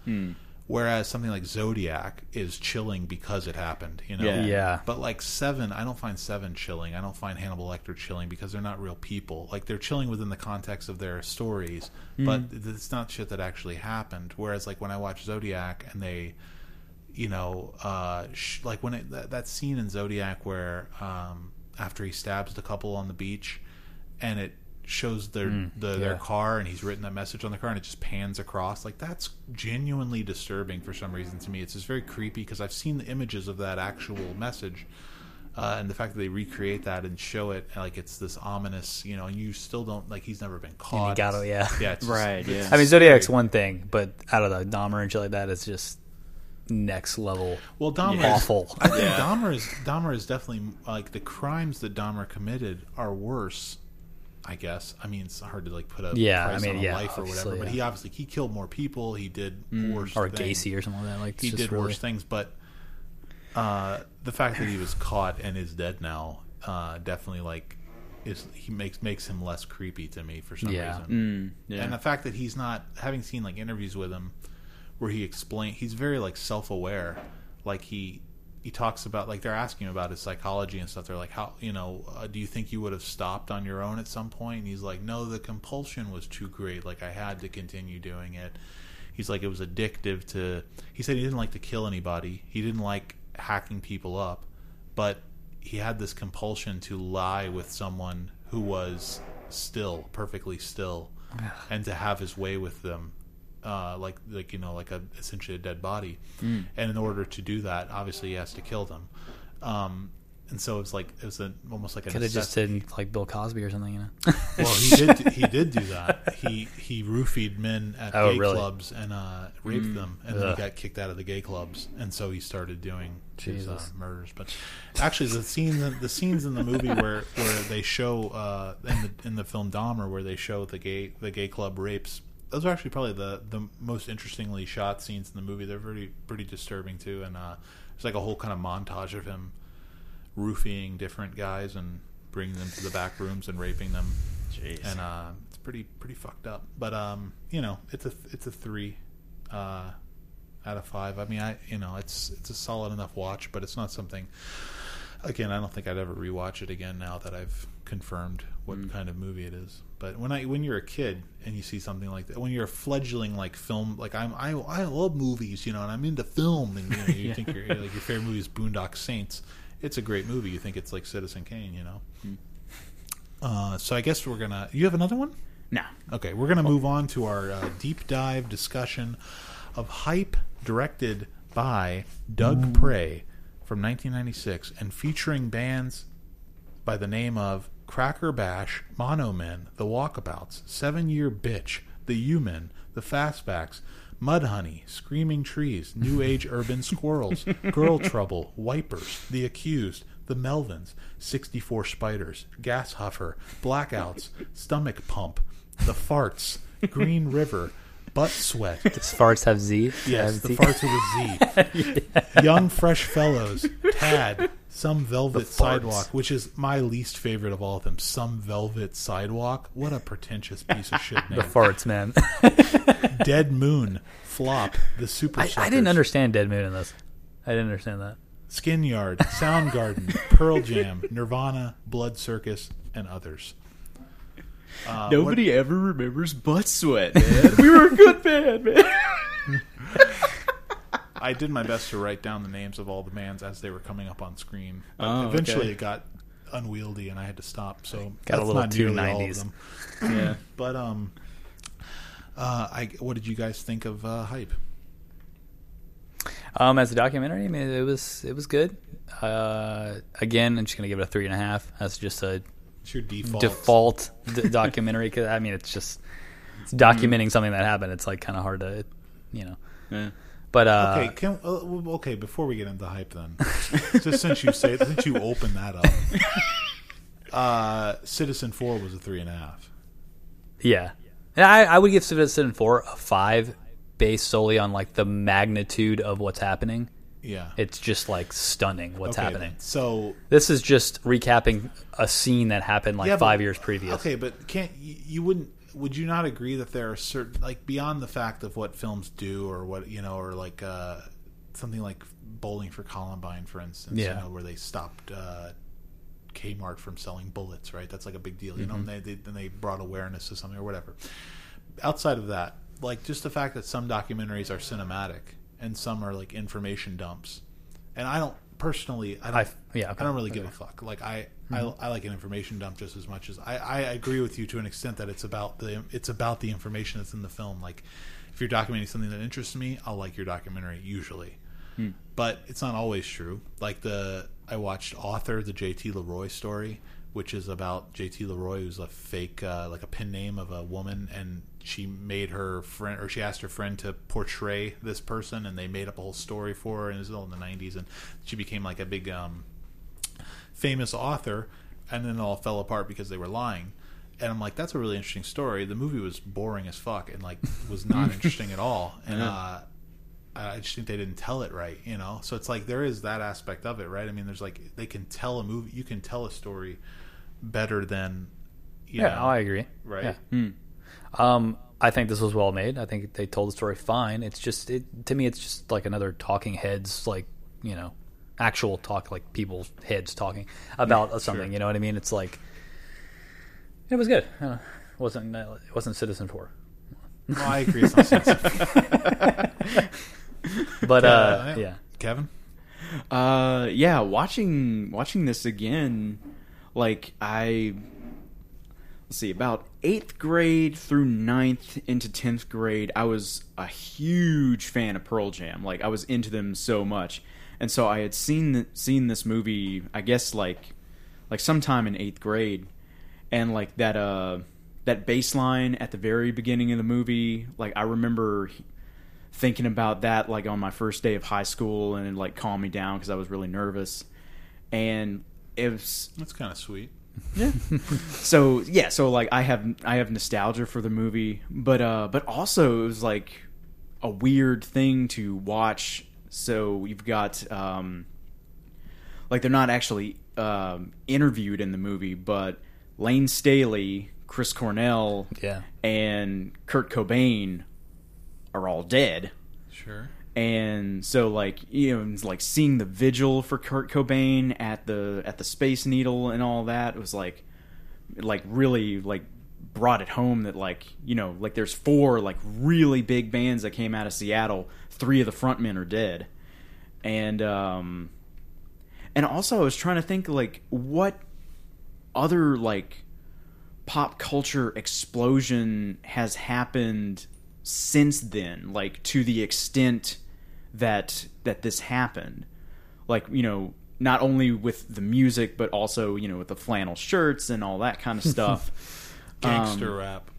Whereas something like Zodiac is chilling because it happened, you know? Yeah. But like Seven, I don't find Seven chilling. I don't find Hannibal Lecter chilling because they're not real people. Like they're chilling within the context of their stories, but it's not shit that actually happened. Whereas like when I watch Zodiac and they, you know, like when that scene in Zodiac where after he stabs the couple on the beach and it shows their car and he's written that message on the car and it just pans across, like that's genuinely disturbing for some reason to me. It's just very creepy because I've seen the images of that actual message, and the fact that they recreate that and show it like it's this ominous, you know, and you still don't like he's never been caught. I mean, Zodiac's one thing, but I don't know, Dahmer and shit like that is just next level. Well, Dahmer awful. I think Dahmer is definitely like the crimes that Dahmer committed are worse. I guess. I mean, it's hard to like put a price on life or whatever. But he obviously killed more people. He did worse things. Or Gacy or something like that. Like he did worse things. But the fact that he was caught and is dead now definitely like makes him less creepy to me for some reason. And the fact that he's not, having seen like interviews with him where he explained, he's very like self aware. Like he talks about, like, they're asking him about his psychology and stuff. They're like, how, you know, do you think you would have stopped on your own at some point? And he's like, no, the compulsion was too great. Like, I had to continue doing it. He's like, it was addictive to, he said he didn't like to kill anybody. He didn't like hacking people up. But he had this compulsion to lie with someone who was still, perfectly still, and to have his way with them. Like you know, like essentially a dead body, and in order to do that, obviously he has to kill them, and so it's like it was almost like a could have just been like Bill Cosby or something, you know. Well, he did do that. He roofied men at gay clubs and raped them, and then he got kicked out of the gay clubs, and so he started doing his murders. But actually, the scenes in the movie where they show in the film Dahmer where they show the gay club rapes. Those are actually probably the most interestingly shot scenes in the movie. They're pretty disturbing too, and there's like a whole kind of montage of him roofing different guys and bringing them to the back rooms and raping them. Jeez. And it's pretty fucked up. But you know, it's a 3 out of 5. I mean, I you know, it's a solid enough watch, but it's not something. Again, I don't think I'd ever rewatch it again now that I've confirmed what kind of movie it is. But when you're a kid and you see something like that, when you're a fledgling like film, like I love movies, you know, and I'm into film, and you know, you think you're, like, your favorite movie is Boondock Saints. It's a great movie. You think it's like Citizen Kane, you know. So I guess we're gonna. You have another one? No. Okay, we're gonna move on to our deep dive discussion of Hype, directed by Doug Prey from 1996, and featuring bands by the name of Cracker Bash, Mono Men, The Walkabouts, 7 Year Bitch, The U-Men, The Fastbacks, Mudhoney, Screaming Trees, New Age Urban Squirrels, Girl Trouble, Wipers, The Accused, The Melvins, 64 Spiders, Gas Huffer, Blackouts, Stomach Pump, The Farts, Green River, Butt Sweat. Does Farts have Z? Yes, have the Z? Farts with a Z. Young Fresh Fellows, Tad, Some Velvet Sidewalk, which is my least favorite of all of them. Some Velvet Sidewalk. What a pretentious piece of shit name. The Farts, man. Dead Moon, Flop, The Super Suckers. I didn't understand Dead Moon in this. I didn't understand that. Skin Yard, Soundgarden, Pearl Jam, Nirvana, Blood Circus, and others. Nobody ever remembers Butt Sweat, man. We were a good band, man. I did my best to write down the names of all the bands as they were coming up on screen. Eventually it got unwieldy and I had to stop. So got a little too 90s. Yeah. But what did you guys think of Hype? As a documentary, I mean, it was good. Again, I'm just gonna give it a 3.5. That's just a your default documentary, because I mean it's documenting something that happened. It's like kind of hard to, you know. Yeah. But okay. Before we get into Hype, then, just since you open that up, Citizen 4 was a 3.5. Yeah, and I would give Citizen 4 a 5, based solely on like the magnitude of what's happening. Yeah, it's just like stunning what's happening. So this is just recapping a scene that happened like 5 years previous. Okay, but would you not agree that there are certain, like, beyond the fact of what films do, or what, you know, or like something like Bowling for Columbine, for instance, you know, where they stopped Kmart from selling bullets, right? That's like a big deal, you know. And they brought awareness to something or whatever. Outside of that, like just the fact that some documentaries are cinematic. And some are like information dumps, and I don't really give a fuck. Like I like an information dump just as much as I agree with you to an extent that it's about the information that's in the film. Like if you're documenting something that interests me, I'll like your documentary usually, but it's not always true. Like I watched Author, the J.T. Leroy story, which is about J.T. Leroy, who's a fake, like a pen name of a woman, and she made her friend, or she asked her friend to portray this person, and they made up a whole story for her, and it was all in the 90s, and she became like a big famous author, and then it all fell apart because they were lying. And I'm like, that's a really interesting story. The movie was boring as fuck and like was not interesting at all, and I just think they didn't tell it right, you know? So it's like there is that aspect of it, right? I mean, there's like they can tell a movie, you can tell a story better than, you know, I agree. Right? Yeah. I think this was well made. I think they told the story fine. It's just, to me, it's just like another Talking Heads, like, you know, actual talk, like people's heads talking about something, you know what I mean? It's like, it was good. I don't know. It wasn't Citizen 4. No, I agree. It's not Citizen 4. But Kevin, watching this again, like about 8th grade through 9th into 10th grade, I was a huge fan of Pearl Jam. Like I was into them so much, and so I had seen this movie, I guess like sometime in 8th grade, and like that bass line at the very beginning of the movie, like I remember thinking about that like on my first day of high school, and it like calmed me down because I was really nervous, and it was, that's kind of sweet. Yeah. so like I have nostalgia for the movie, but also it was like a weird thing to watch. So you've got like they're not actually interviewed in the movie, but Lane Staley, Chris Cornell, and Kurt Cobain are all dead. Sure. And so like, you know, like seeing the vigil for Kurt Cobain at the Space Needle and all that, it was like, like really like brought it home that like, you know, like there's four like really big bands that came out of Seattle. Three of the frontmen are dead. And also I was trying to think like what other like pop culture explosion has happened since then, like to the extent that this happened, like, you know, not only with the music, but also, you know, with the flannel shirts and all that kind of stuff. Gangster rap.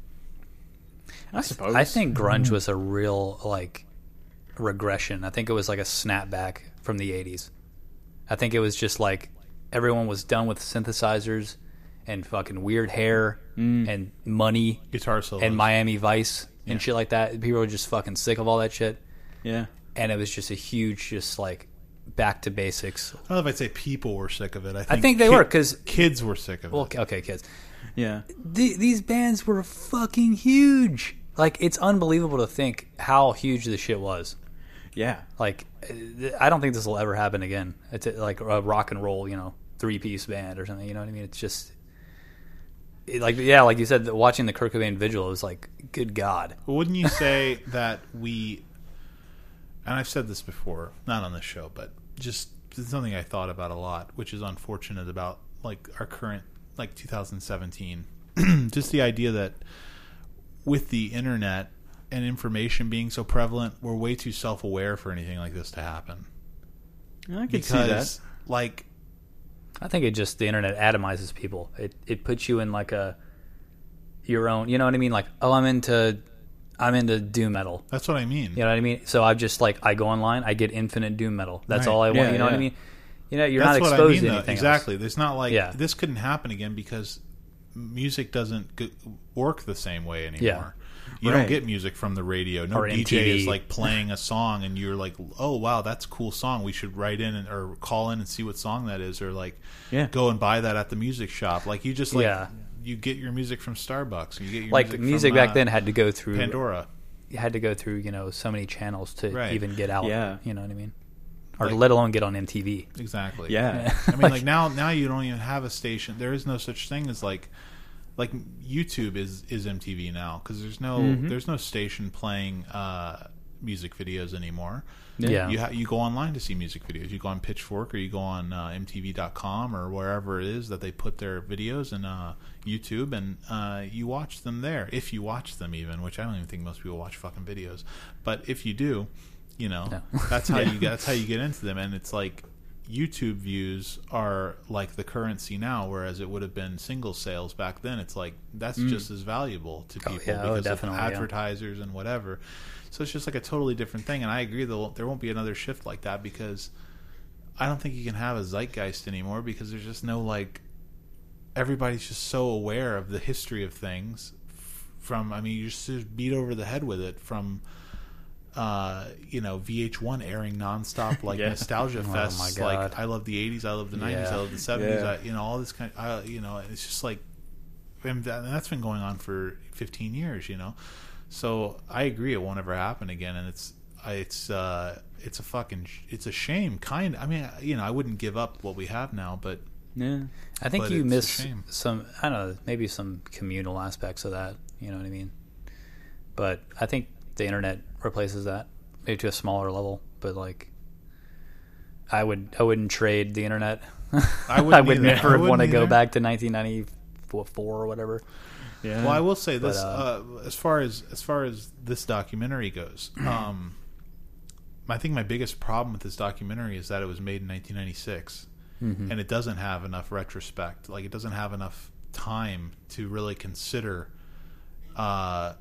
I suppose. I think grunge was a real, like, regression. I think it was like a snapback from the 80s. I think it was just like everyone was done with synthesizers and fucking weird hair and money. Guitar solos. And Miami Vice and shit like that. People were just fucking sick of all that shit. Yeah. And it was just a huge, just like, back to basics. I don't know if I'd say people were sick of it. I think they were, because kids were sick of it. Okay, kids. Yeah. These bands were fucking huge. Like, it's unbelievable to think how huge this shit was. Yeah. Like, I don't think this will ever happen again. It's like a rock and roll, you know, three-piece band or something. You know what I mean? It's just... like, yeah, like you said, watching the Kurt Cobain Vigil, it was like, good God. Well, wouldn't you say that we... and I've said this before, not on this show, but just something I thought about a lot, which is unfortunate about like our current, like 2017, just the idea that with the internet and information being so prevalent, we're way too self-aware for anything like this to happen. I could see that. Like, I think it just, the internet atomizes people. It puts you in like your own, you know what I mean? Like, oh, I'm into doom metal. That's what I mean. You know what I mean? So I just like, I go online, I get infinite doom metal. That's all I want. Yeah, you know what I mean? You know, you're not exposed to anything. Exactly. There's not like, this couldn't happen again because music doesn't work the same way anymore. Yeah. You don't get music from the radio. No DJ is like playing a song and you're like, oh wow, that's a cool song. We should write in or call in and see what song that is, or like go and buy that at the music shop. Like you just like... yeah. You get your music from Starbucks. You get your like music from, back then had to go through Pandora. You had to go through, you know, so many channels to even get out. Yeah. You know what I mean? Or like, let alone get on MTV. Exactly. Yeah. I mean, like now you don't even have a station. There is no such thing as like YouTube is MTV now, because there's no station playing music videos anymore. Yeah. You go online to see music videos. You go on Pitchfork or you go on MTV.com or wherever it is that they put their videos, and YouTube, and you watch them there. If you watch them even, which I don't even think most people watch fucking videos. But if you do, you know, that's how you get into them. And it's like YouTube views are like the currency now, whereas it would have been single sales back then. It's like that's just as valuable to people because of advertisers and whatever. So it's just like a totally different thing, and I agree that there won't be another shift like that, because I don't think you can have a zeitgeist anymore, because there's just no like, everybody's just so aware of the history of things. From, I mean, you're just beat over the head with it from, you know, VH1 airing nonstop like nostalgia fests. Oh, like I love the '80s, I love the '90s, I love the '70s. Yeah. You know, all this kind. You know, it's just like, and that's been going on for 15 years. You know. So I agree, it won't ever happen again, and it's a shame. Kind of, I mean, you know, I wouldn't give up what we have now, but yeah, I think you miss some. I don't know, maybe some communal aspects of that. You know what I mean? But I think the internet replaces that, maybe to a smaller level. But like, I wouldn't trade the internet. I would never want to go back to 1994 or whatever. Yeah. Well, I will say this, but, as far as this documentary goes, I think my biggest problem with this documentary is that it was made in 1996, and it doesn't have enough retrospect. Like, it doesn't have enough time to really consider the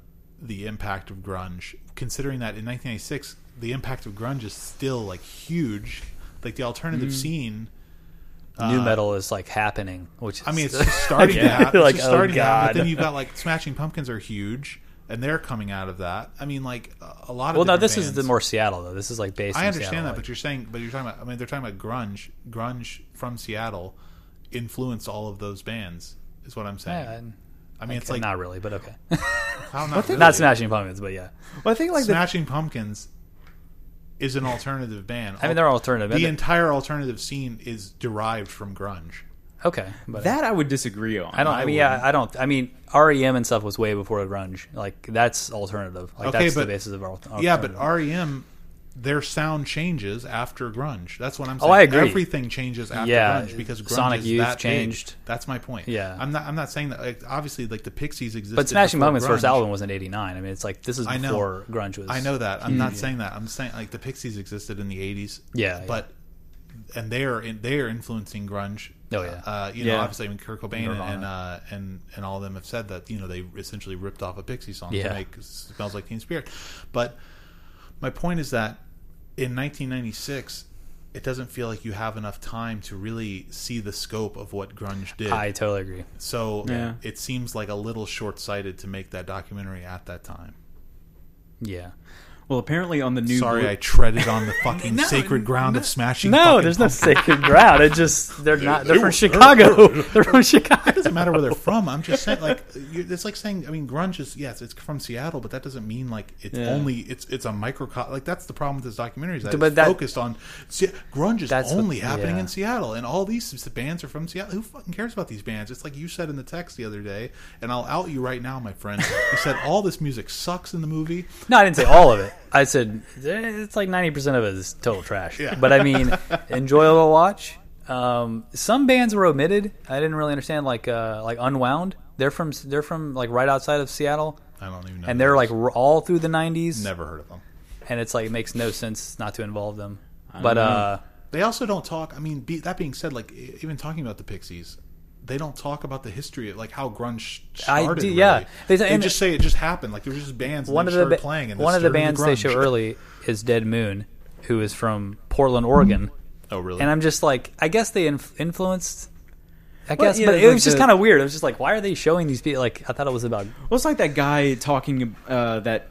impact of grunge. Considering that in 1996, the impact of grunge is still like huge. Like the alternative scene. New metal is like happening, which is, I mean, it's just starting to happen. Like, oh god! But then you've got like Smashing Pumpkins are huge, and they're coming out of that. I mean, like a lot of. Well, no, this bands. Is the more Seattle though. This is like based. I understand Seattle, that, like, but you're talking about. I mean, they're talking about grunge. Grunge from Seattle influenced all of those bands. Is what I'm saying. Yeah, I mean, it's like not really, but okay. How not? Really? Not Smashing Pumpkins, but yeah. Well, I think like Smashing Pumpkins is an alternative band. I mean, they're alternative. The entire alternative scene is derived from grunge. Okay, but that I would disagree on. I mean, REM and stuff was way before grunge. Like that's alternative. Like okay, that's the basis of alternative. Yeah, but REM, their sound changes after grunge. That's what I'm saying. Oh, I agree. Everything changes after grunge because grunge Sonic is Youth that changed. Big. That's my point. Yeah, I'm not saying that. Like, obviously, like the Pixies existed. But Smashing Pumpkins' first album was in '89. I mean, it's like this is before grunge was. I know that. I'm not saying that. I'm saying like the Pixies existed in the '80s. Yeah, but. Yeah. And they are influencing grunge. Oh yeah, know, obviously, I mean, Kurt Cobain and all of them have said that, you know, they essentially ripped off a Pixie song to make "Smells Like Teen Spirit." But my point is that in 1996, it doesn't feel like you have enough time to really see the scope of what grunge did. I totally agree. So it seems like a little short-sighted to make that documentary at that time. Yeah. Well, apparently on the new... Sorry, I treaded on the fucking sacred ground of Smashing Pumpkins. No, there's no sacred ground. It just... They're not... They're from Chicago. They're from Chicago. It doesn't matter where they're from. I'm just saying, like... It's like saying... I mean, grunge is... Yes, it's from Seattle, but that doesn't mean, like, it's only... It's a microcosm. Like, that's the problem with this documentary is that but it's focused on... grunge is only happening in Seattle, and all these bands are from Seattle. Who fucking cares about these bands? It's like you said in the text the other day, and I'll out you right now, my friend. You said all this music sucks in the movie. No, I didn't say all of it. I said it's like 90% of it is total trash. Yeah. But I mean, enjoyable to watch. Some bands were omitted. I didn't really understand, like Unwound. They're from like right outside of Seattle. I don't even know. And they're like all through the 90s. Never heard of them. And it's like it makes no sense not to involve them. They also don't talk. I mean, that being said, like even talking about the Pixies. They don't talk about the history of like how grunge started. Really. They just say it just happened. Like there were just bands playing. And one of the bands they show early is Dead Moon, who is from Portland, Oregon. Oh, really? And I'm just like, I guess they influenced. But it was just kind of weird. It was just like, why are they showing these people? Like I thought it was about. Well, it's like that guy talking that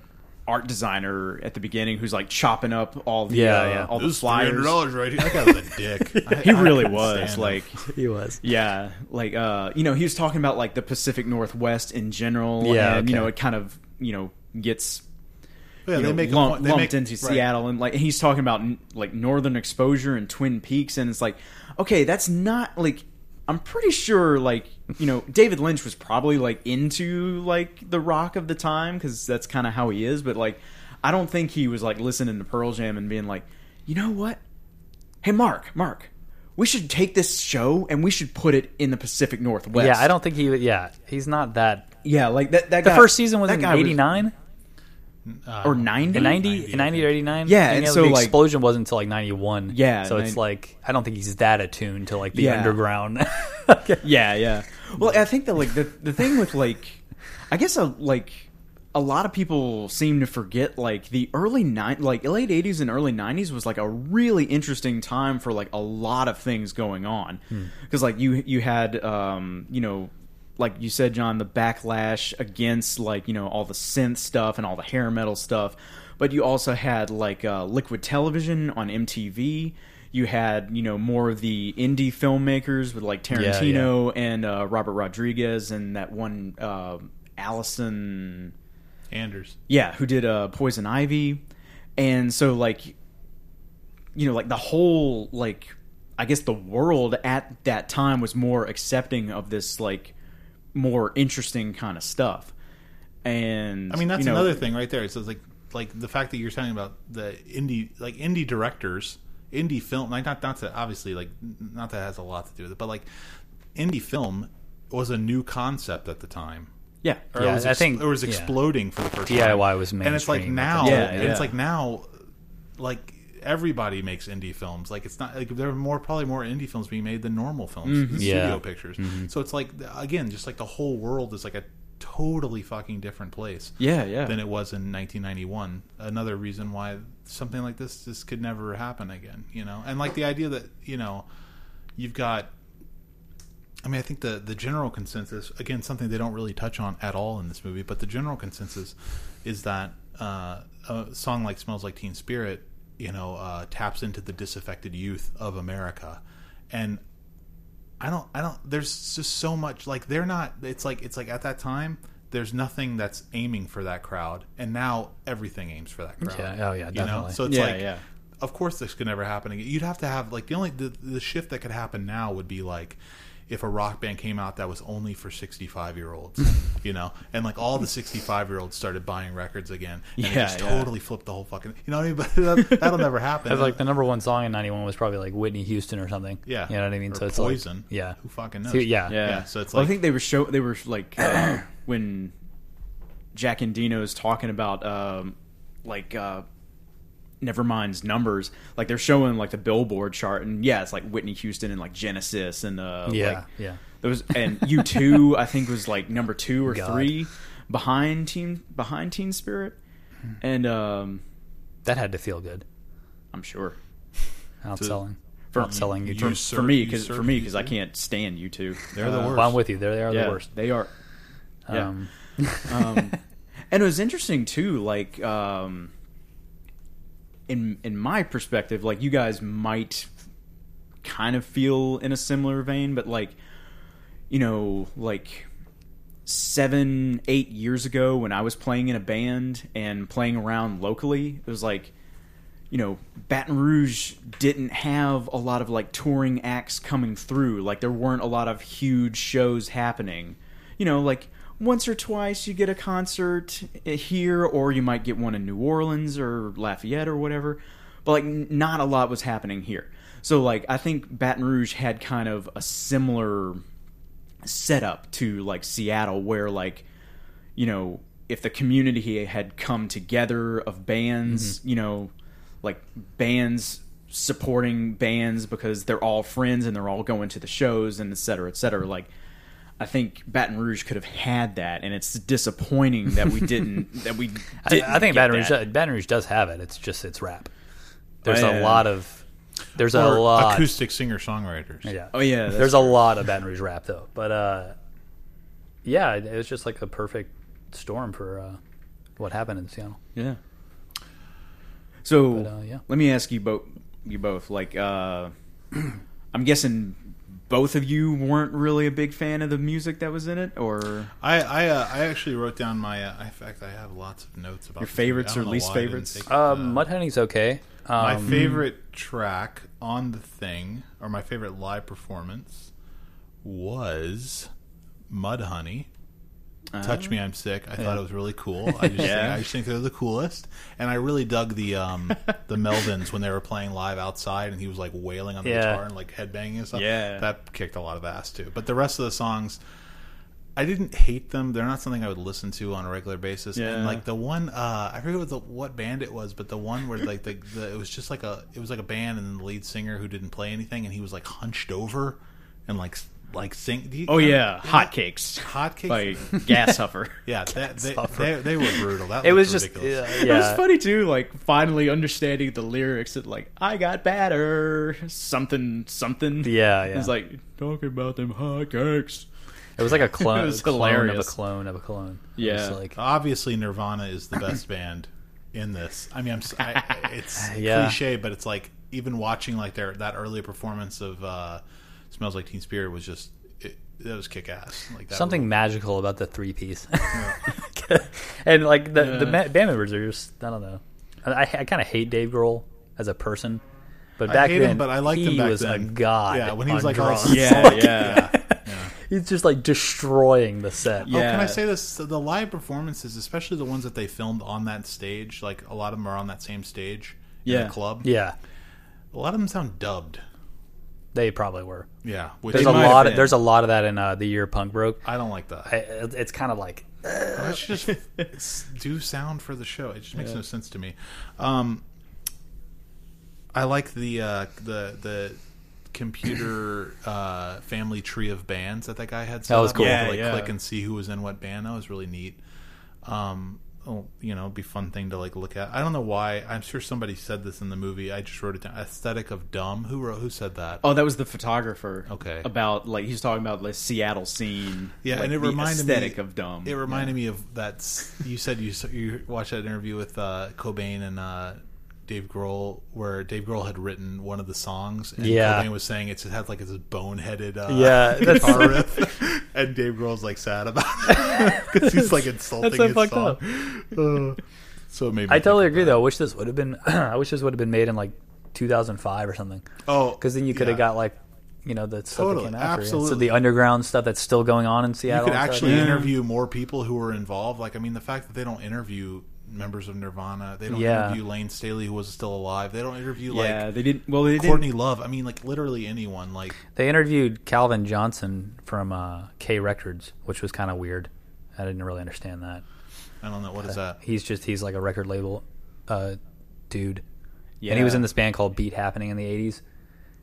art designer at the beginning who's like chopping up all the all the flyers. $300 right here. That guy was a dick. He really was, he was talking about like the Pacific Northwest in general, and you know, it kind of, you know, gets lumped into Seattle, and like he's talking about like Northern Exposure and Twin Peaks, and it's like, okay, that's not like, I'm pretty sure, like, you know, David Lynch was probably, like, into, like, the rock of the time, because that's kind of how he is, but, like, I don't think he was, like, listening to Pearl Jam and being like, you know what? Hey, Mark, we should take this show and we should put it in the Pacific Northwest. Yeah, I don't think he would, he's not that. Yeah, like, that guy. The first season was in 89? Or 90? 90 or 89? Yeah, and so, the explosion wasn't until, like, 91. Yeah. So it's, like, I don't think he's that attuned to, like, the underground. Yeah. Well, I think that, like, the thing with, like, I guess, like, a lot of people seem to forget, like, the late 80s and early 90s was, like, a really interesting time for, like, a lot of things going on. Because, like, you had, you know... Like you said, John, the backlash against, like, you know, all the synth stuff and all the hair metal stuff. But you also had, like, Liquid Television on MTV. You had, you know, more of the indie filmmakers with, like, Tarantino and Robert Rodriguez and that one Allison... Anders. Yeah, who did Poison Ivy. And so, like, you know, like, the whole, like... I guess the world at that time was more accepting of this, like... more interesting kind of stuff. And I mean, that's, you know, another thing right there. So it's like the fact that you're talking about the indie directors, indie film, like not to obviously, like, not that has a lot to do with it, but like indie film was a new concept at the time. Yeah. Or yeah, I think it was exploding for the first time. DIY was mainstream. And it's like now like everybody makes indie films. Like, it's not like there are probably more indie films being made than normal films, studio pictures. So it's like, again, just like the whole world is like a totally fucking different place than it was in 1991. Another reason why something like this could never happen again, you know. And like the idea that, you know, you've got, I mean, I think the general consensus, again, something they don't really touch on at all in this movie, but the general consensus is that a song like Smells Like Teen Spirit, you know, taps into the disaffected youth of America. And there's just so much, like, they're not, it's like at that time, there's nothing that's aiming for that crowd. And now everything aims for that crowd. Yeah. Oh yeah. Definitely. You know? So it's of course this could never happen again. You'd have to have, like, the shift that could happen now would be like, if a rock band came out that was only for 65-year-olds, you know, and like all the 65-year-olds started buying records again, and it just totally flipped the whole fucking, you know what I mean? But that'll never happen. That's like the number one song in '91 was probably like Whitney Houston or something. Yeah, you know what I mean? Or so it's Poison. Like, yeah, who fucking knows? Yeah. So it's like, well, I think they were like when Jack Endino's talking about Nevermind's numbers, like they're showing like the Billboard chart, and it's like Whitney Houston and like Genesis and those, and U2 I think was like number 2 or 3 behind Teen Spirit, and that had to feel good, I'm sure. Outselling U2 for me because I can't stand U2. They're the worst. Well, I'm with you. They are the worst. They are. And it was interesting too, like in my perspective, like you guys might kind of feel in a similar vein, but like, you know, like 7-8 years ago when I was playing in a band and playing around locally, it was like, you know, Baton Rouge didn't have a lot of like touring acts coming through. Like there weren't a lot of huge shows happening, you know, like once or twice you get a concert here, or you might get one in New Orleans or Lafayette or whatever. But like, not a lot was happening here. So like, I think Baton Rouge had kind of a similar setup to like Seattle, where like, you know, if the community had come together of bands, you know, like bands supporting bands because they're all friends and they're all going to the shows and et cetera, like, I think Baton Rouge could have had that, and it's disappointing that we didn't. I think Baton Rouge does have it. It's just it's rap. There's a lot of acoustic singer songwriters. Yeah. Oh yeah. There's a lot of Baton Rouge rap though, but yeah, it was just like the perfect storm for what happened in Seattle. Yeah. So let me ask you both. Like, I'm guessing both of you weren't really a big fan of the music that was in it, or I actually wrote down my. In fact, I have lots of notes about your favorites or least favorites. Mudhoney's okay. My favorite track on the thing, or my favorite live performance, was Mudhoney. Touch Me, I'm Sick. I thought it was really cool. I just think they're the coolest, and I really dug the Melvins when they were playing live outside, and he was like wailing on the guitar and like headbanging and stuff. Yeah, that kicked a lot of ass too. But the rest of the songs, I didn't hate them. They're not something I would listen to on a regular basis. Yeah. And like the one, I forget what band it was, but the one where like the it was like a band, and the lead singer who didn't play anything, and he was like hunched over and like sing. Hotcakes like Gas Huffer. They were brutal. That it was ridiculous. It was funny too, like finally understanding the lyrics that like I got batter something. It was like talking about them hotcakes. It was like a clone. It was hilarious. Of a clone. Yeah. Like, obviously Nirvana is the best band in this. I mean, it's cliche, but it's like even watching like their that early performance of Smells Like Teen Spirit was just that was kick ass. Like that something magical about the 3-piece, and like the band members are just I don't know. I kind of hate Dave Grohl as a person, but back then he was a god. Yeah, when he was like, he's just like destroying the set. Yeah. Oh, can I say this? The live performances, especially the ones that they filmed on that stage, like a lot of them are on that same stage in the club. Yeah, a lot of them sound dubbed. They probably were. Yeah, there's a lot of that in The Year Punk Broke. I don't like that. It's kind of like let's just do sound for the show. It just makes no sense to me. I like the computer family tree of bands that guy had. Set that was cool. Click and see who was in what band. That was really neat. You know, it'd be a fun thing to like look at. I don't know why. I'm sure somebody said this in the movie. I just wrote it down. Aesthetic of dumb. Who said that? Oh, that was the photographer. Okay. About like he's talking about the Seattle scene. Yeah, like, and it reminded me aesthetic of dumb. It reminded me of that. You said you watched that interview with Cobain and Dave Grohl, where Dave Grohl had written one of the songs, and Cobain was saying it had like this boneheaded guitar riff, and Dave Grohl's like sad about it because he's like insulting his fucked song. Up. So maybe I totally agree though. I wish this would have been made in like 2005 or something. Oh, because then you could have got like you know, the stuff that came after. Absolutely. So the underground stuff that's still going on in Seattle. You could actually interview more people who were involved. Like, I mean, the fact that they don't interview members of Nirvana, they don't interview Lane Staley, who was still alive. They don't interview they didn't. Courtney Love. I mean, like literally anyone. Like they interviewed Calvin Johnson from K Records, which was kind of weird. I didn't really understand that. I don't know what is that. He's like a record label dude. Yeah. And he was in this band called Beat Happening in the 80s.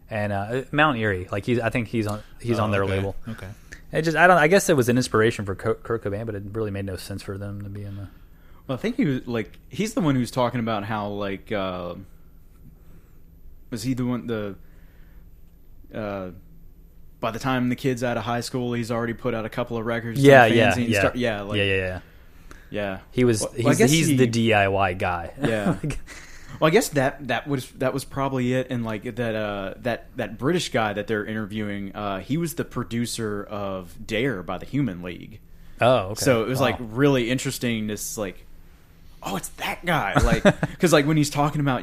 And Mount Erie, like I think he's on their label. Okay. It just I guess it was an inspiration for Kurt Cobain, but it really made no sense for them to be in the. Well, I think he was like he's the one who's talking about how like was he the one by the time the kid's out of high school, he's already put out a couple of records. Yeah. He's the DIY guy. Yeah. Well, I guess that was probably it, and like that British guy that they're interviewing, he was the producer of Dare by the Human League. Oh, okay. So it was like really interesting. This like, oh, it's that guy, like because like when he's talking about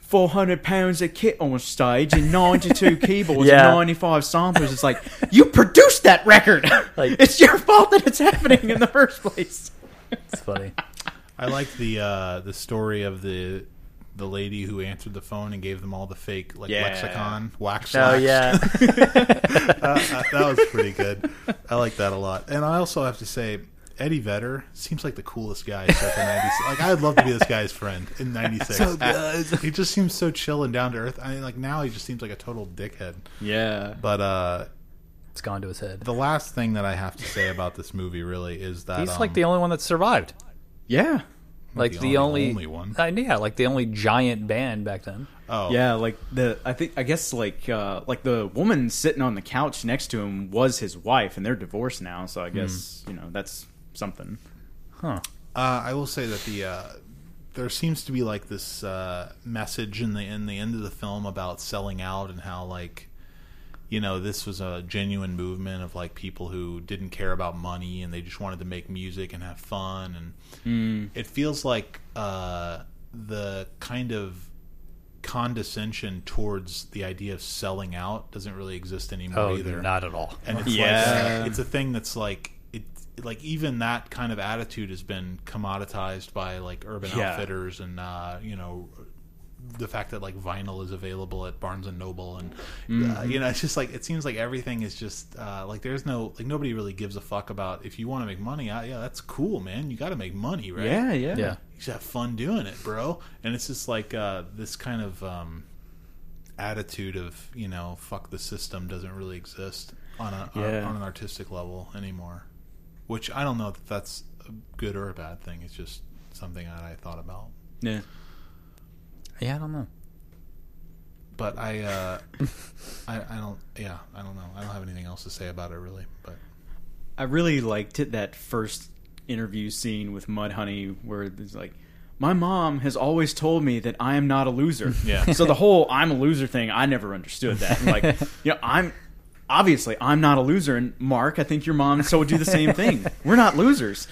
400 pounds of kit on stage and 92 keyboards and 95 samplers, it's like you produced that record. Like it's your fault that it's happening in the first place. It's funny. I like the story of the lady who answered the phone and gave them all the fake lexicon wax. Oh yeah, that was pretty good. I like that a lot. And I also have to say, Eddie Vedder seems like the coolest guy except for '96. Like I'd love to be this guy's friend in '96. So good. He just seems so chill and down to earth. I mean, like now he just seems like a total dickhead. Yeah, but it's gone to his head. The last thing that I have to say about this movie really is that he's like the only one that survived. Yeah. Like the only one. Yeah, like the only giant band back then. Oh. Yeah, like I guess the woman sitting on the couch next to him was his wife, and they're divorced now, so I guess, that's something. Huh. I will say that there seems to be like this message in the end of the film about selling out and how like this was a genuine movement of like people who didn't care about money and they just wanted to make music and have fun. And it feels like the kind of condescension towards the idea of selling out doesn't really exist anymore either. Not at all. And it's like it's a thing that's like it. Like even that kind of attitude has been commoditized by like Urban Outfitters and the fact that like vinyl is available at Barnes and Noble and it's just like it seems like everything is just like there's no like nobody really gives a fuck about if you want to make money. That's cool, man. You got to make money, right? Yeah. You just have fun doing it, bro. And it's just like this kind of attitude of fuck the system doesn't really exist on an artistic level anymore. Which I don't know if that's a good or a bad thing. It's just something that I thought about. Yeah. Yeah, I don't know. But I don't know. I don't have anything else to say about it really, but I really liked it, that first interview scene with Mudhoney where it's like, my mom has always told me that I am not a loser. Yeah. So the whole I'm a loser thing, I never understood that. And like, I'm not a loser, and Mark, I think your mom would do the same thing. We're not losers.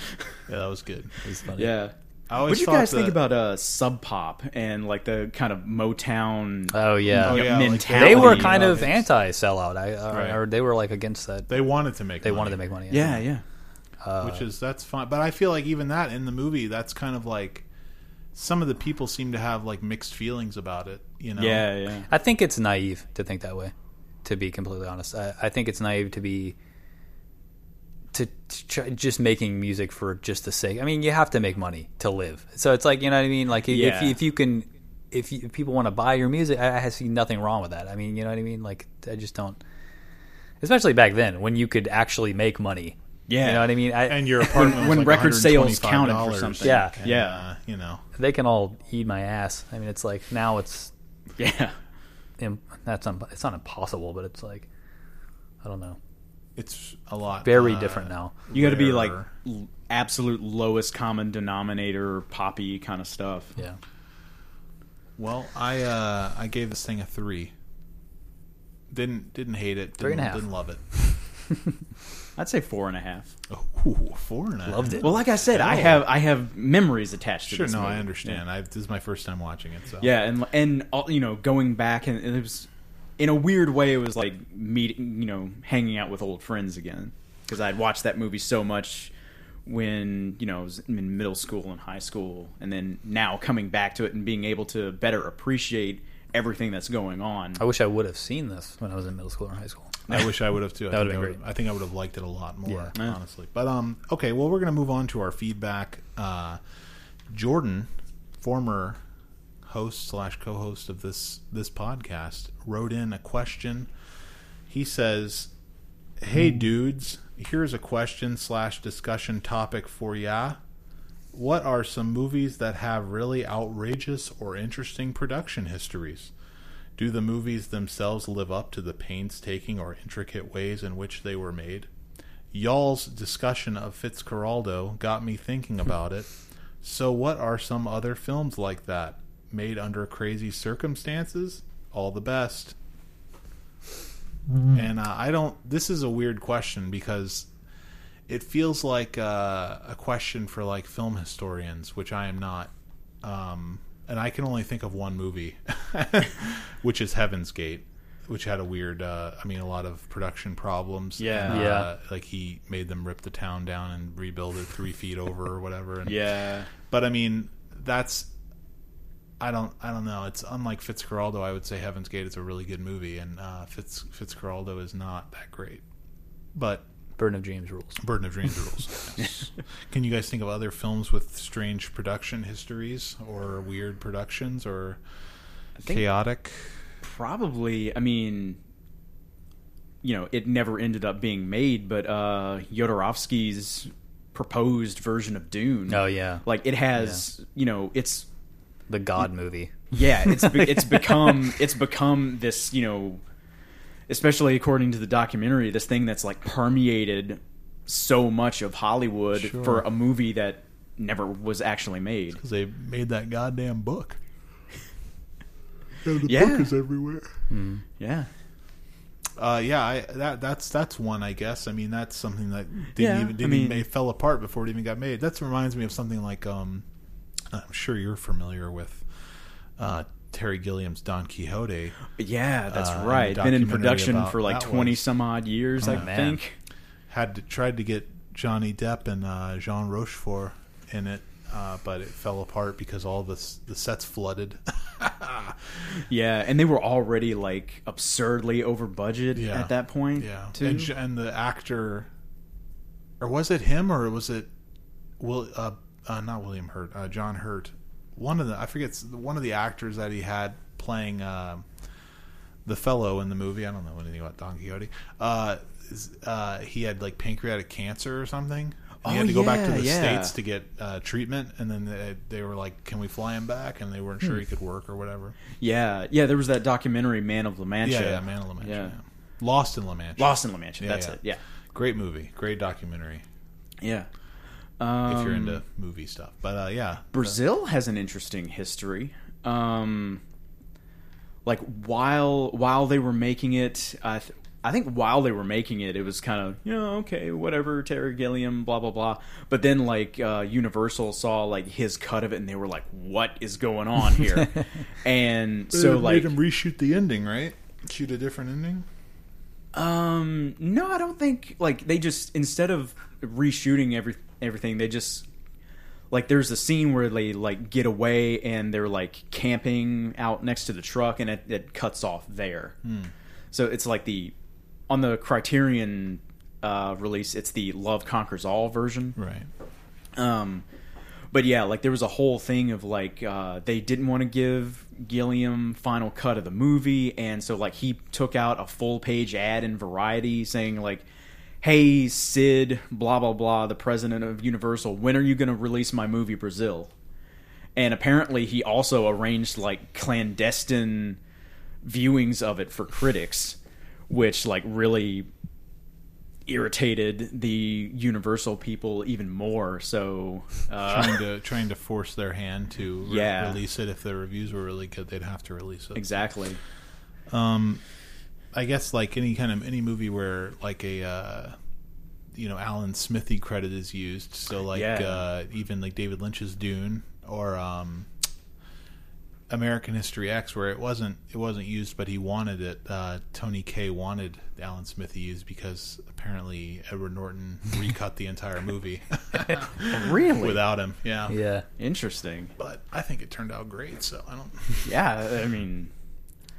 Yeah, that was good. It was funny. Yeah. What do you guys think about Sub Pop and like the kind of Motown? Oh yeah, mentality. They were kind of anti-sellout. Or they were like against that. They wanted to make money. Yeah, yeah. That's fine. But I feel like even that in the movie, that's kind of like some of the people seem to have like mixed feelings about it. Yeah, yeah. I think it's naive to think that way. To be completely honest, I think it's naive to be. To try just making music for just the sake. I mean, you have to make money to live. So it's like, you know what I mean? Like if people want to buy your music, I see nothing wrong with that. I mean, you know what I mean? Like I just don't, especially back then when you could actually make money. Yeah. You know what I mean? And your apartment when record sales counted for something. Yeah. And, they can all eat my ass. I mean, it's like now it's, it's not impossible, but it's like, I don't know. It's a lot very different now. You got to be like absolute lowest common denominator, poppy kind of stuff. Yeah. Well, I gave this thing a 3. Didn't hate it. 3.5. Didn't love it. I'd say 4.5. Oh, 4.5. Loved it. Well, like I said, I have memories attached to this movie. I understand. This is my first time watching it. So yeah, and all, going back and it was. in a weird way, it was like meeting, you know, hanging out with old friends again, because I'd watched that movie so much when, you know, I was in middle school and high school, and then now coming back to it and being able to better appreciate everything that's going on. I wish I would have seen this when I was in middle school or high school. I wish I would have too. That would have been great. I think I would have liked it a lot more, honestly. But okay, well, we're going to move on to our feedback. Jordan, former host slash co-host of this podcast, wrote in a question. He says, "Hey dudes, here's a question slash discussion topic for ya. What are some movies that have really outrageous or interesting production histories? Do the movies themselves live up to the painstaking or intricate ways in which they were made? Y'all's discussion of Fitzcarraldo got me thinking about it. So what are some other films like that? Made under crazy circumstances? All the best." And I don't... This is a weird question because it feels like a question for like film historians, which I am not... And I can only think of one movie, which is Heaven's Gate, which had a weird, a lot of production problems. Yeah. And, like he made them rip the town down and rebuild it 3 feet over or whatever. And, yeah. But I mean, that's, I don't know. It's unlike Fitzcarraldo. I would say Heaven's Gate is a really good movie, and Fitzcarraldo is not that great. But Burden of Dreams rules. Yes. Can you guys think of other films with strange production histories or weird productions or chaotic? Probably. I mean, you know, it never ended up being made, but Jodorowsky's proposed version of Dune. Oh yeah, like it has. Yeah. You know, it's the God movie. Yeah, it's become this. You know. Especially according to the documentary, this thing that's like permeated so much of Hollywood for a movie that never was actually made. Because they made that goddamn book. And the book is everywhere. Mm. Yeah. That's one, I guess. I mean, that's something that didn't even fell apart before it even got made. That reminds me of something like, I'm sure you're familiar with, Terry Gilliam's Don Quixote. Yeah, that's right. Been in production for like 20 some odd years, I think. Tried to get Johnny Depp and Jean Rochefort in it, but it fell apart because all the sets flooded. Yeah, and they were already like absurdly over budget at that point. Yeah, too. And the actor, or was it him, or was it not William Hurt, John Hurt? I forget one of the actors that he had playing the fellow in the movie. I don't know anything about Don Quixote. He had like pancreatic cancer or something. He had to go back to the States to get treatment, and then they were like, "Can we fly him back?" And they weren't sure he could work or whatever. Yeah, yeah. There was that documentary, Man of La Mancha. Yeah, Man of La Mancha. Yeah. Yeah. Lost in La Mancha. That's it. Yeah, great movie, great documentary. Yeah. If you're into movie stuff. But, Brazil has an interesting history. While they were making it, I think while they were making it, it was kind of, you know, okay, whatever, Terry Gilliam, blah, blah, blah. But then, Universal saw, his cut of it, and they were like, what is going on here? And so, They made him reshoot the ending, right? Shoot a different ending? No, I don't think, they just, instead of reshooting everything, they just there's a scene where they get away and they're camping out next to the truck, and it cuts off there. So it's on the Criterion release, it's the Love Conquers All version, right? But yeah, there was a whole thing of they didn't want to give Gilliam final cut of the movie, and so he took out a full page ad in Variety saying "Hey, Sid, blah, blah, blah, the president of Universal, when are you going to release my movie, Brazil?" And apparently he also arranged, clandestine viewings of it for critics, which, really irritated the Universal people even more. So trying to force their hand to release it. If the reviews were really good, they'd have to release it. Exactly. I guess any movie where Alan Smithy credit is used. So even David Lynch's Dune or American History X, where it wasn't used, but he wanted it. Tony Kaye wanted Alan Smith to use because apparently Edward Norton recut the entire movie. Really? Without him, yeah. Yeah. Interesting. But I think it turned out great, so I don't... Yeah, I mean...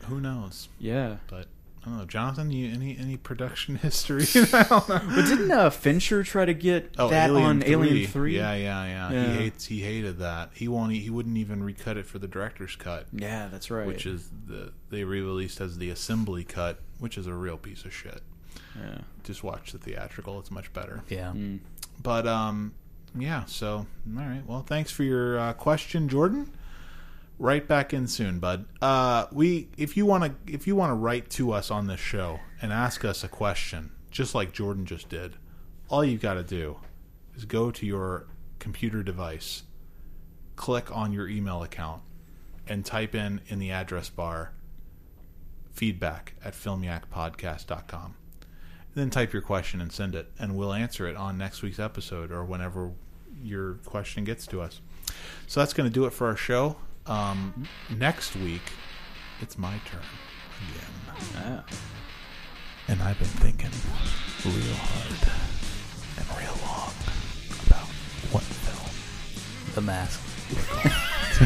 Who knows? Yeah. But... I don't know, Jonathan, you, any production history? I don't know. But didn't Fincher try to get that on Alien 3? Yeah. He hated that. He wouldn't even recut it for the director's cut. Yeah, that's right. Which is they re-released as the assembly cut, which is a real piece of shit. Yeah. Just watch the theatrical; it's much better. Yeah. Mm. But yeah. So all right. Well, thanks for your question, Jordan. Right back in soon, bud. If you wanna write to us on this show and ask us a question, just like Jordan just did, all you've got to do is go to your computer device, click on your email account, and type in the address bar feedback@filmyakpodcast.com. Then type your question and send it, and we'll answer it on next week's episode or whenever your question gets to us. So that's going to do it for our show. Next week it's my turn again. And I've been thinking real hard and real long about what film. The Mask.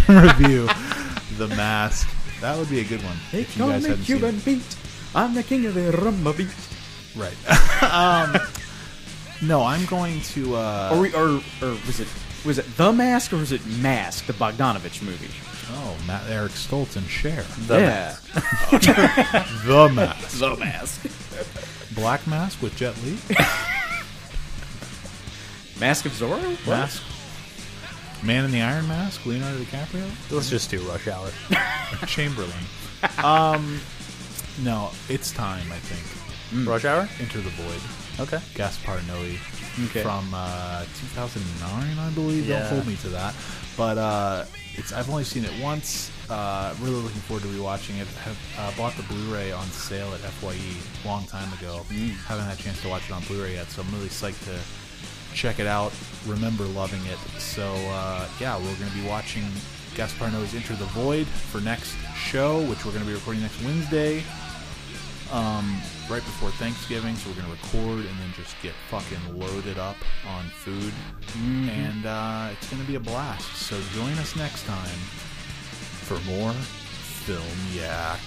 Review The Mask. That would be a good one. They call me Cuban Beat. I'm the king of the rumba beat. Right. No, I'm going to was it The Mask or was it Mask, the Bogdanovich movie? Oh, Eric Stoltz and Cher. The Mask. The Mask. The Mask. Black Mask with Jet Li. Mask of Zorro? What? Mask. Man in the Iron Mask, Leonardo DiCaprio. Let's just do Rush Hour. Chamberlain. No, It's Time, I think. Rush Hour? Enter the Void. Okay. Gaspar Noé. Okay. From 2009, I believe. Yeah. Don't hold me to that. But I've only seen it once. Really looking forward to rewatching it. Have bought the Blu-ray on sale at FYE a long time ago. Haven't had a chance to watch it on Blu-ray yet, so I'm really psyched to check it out. Remember loving it. So, yeah, we're going to be watching Gaspar Noé's Enter the Void for next show, which we're going to be recording next Wednesday. Right before Thanksgiving, so we're going to record and then just get fucking loaded up on food. Mm-hmm. And it's going to be a blast. So join us next time for more Film Yak.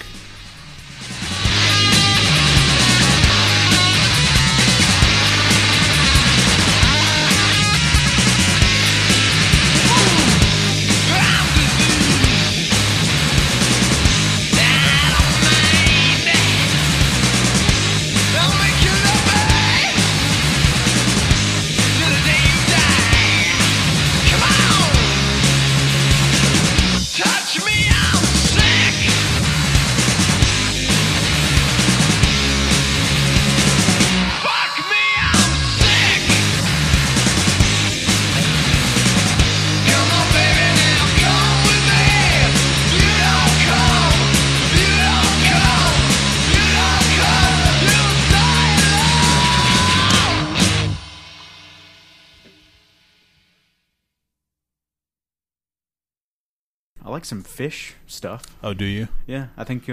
Like some fish stuff. Oh, do you? Yeah, I think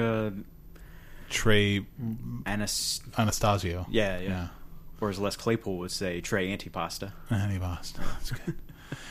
Trey Anastasio. Yeah, or as Les Claypool would say, Trey Antipasta. That's good.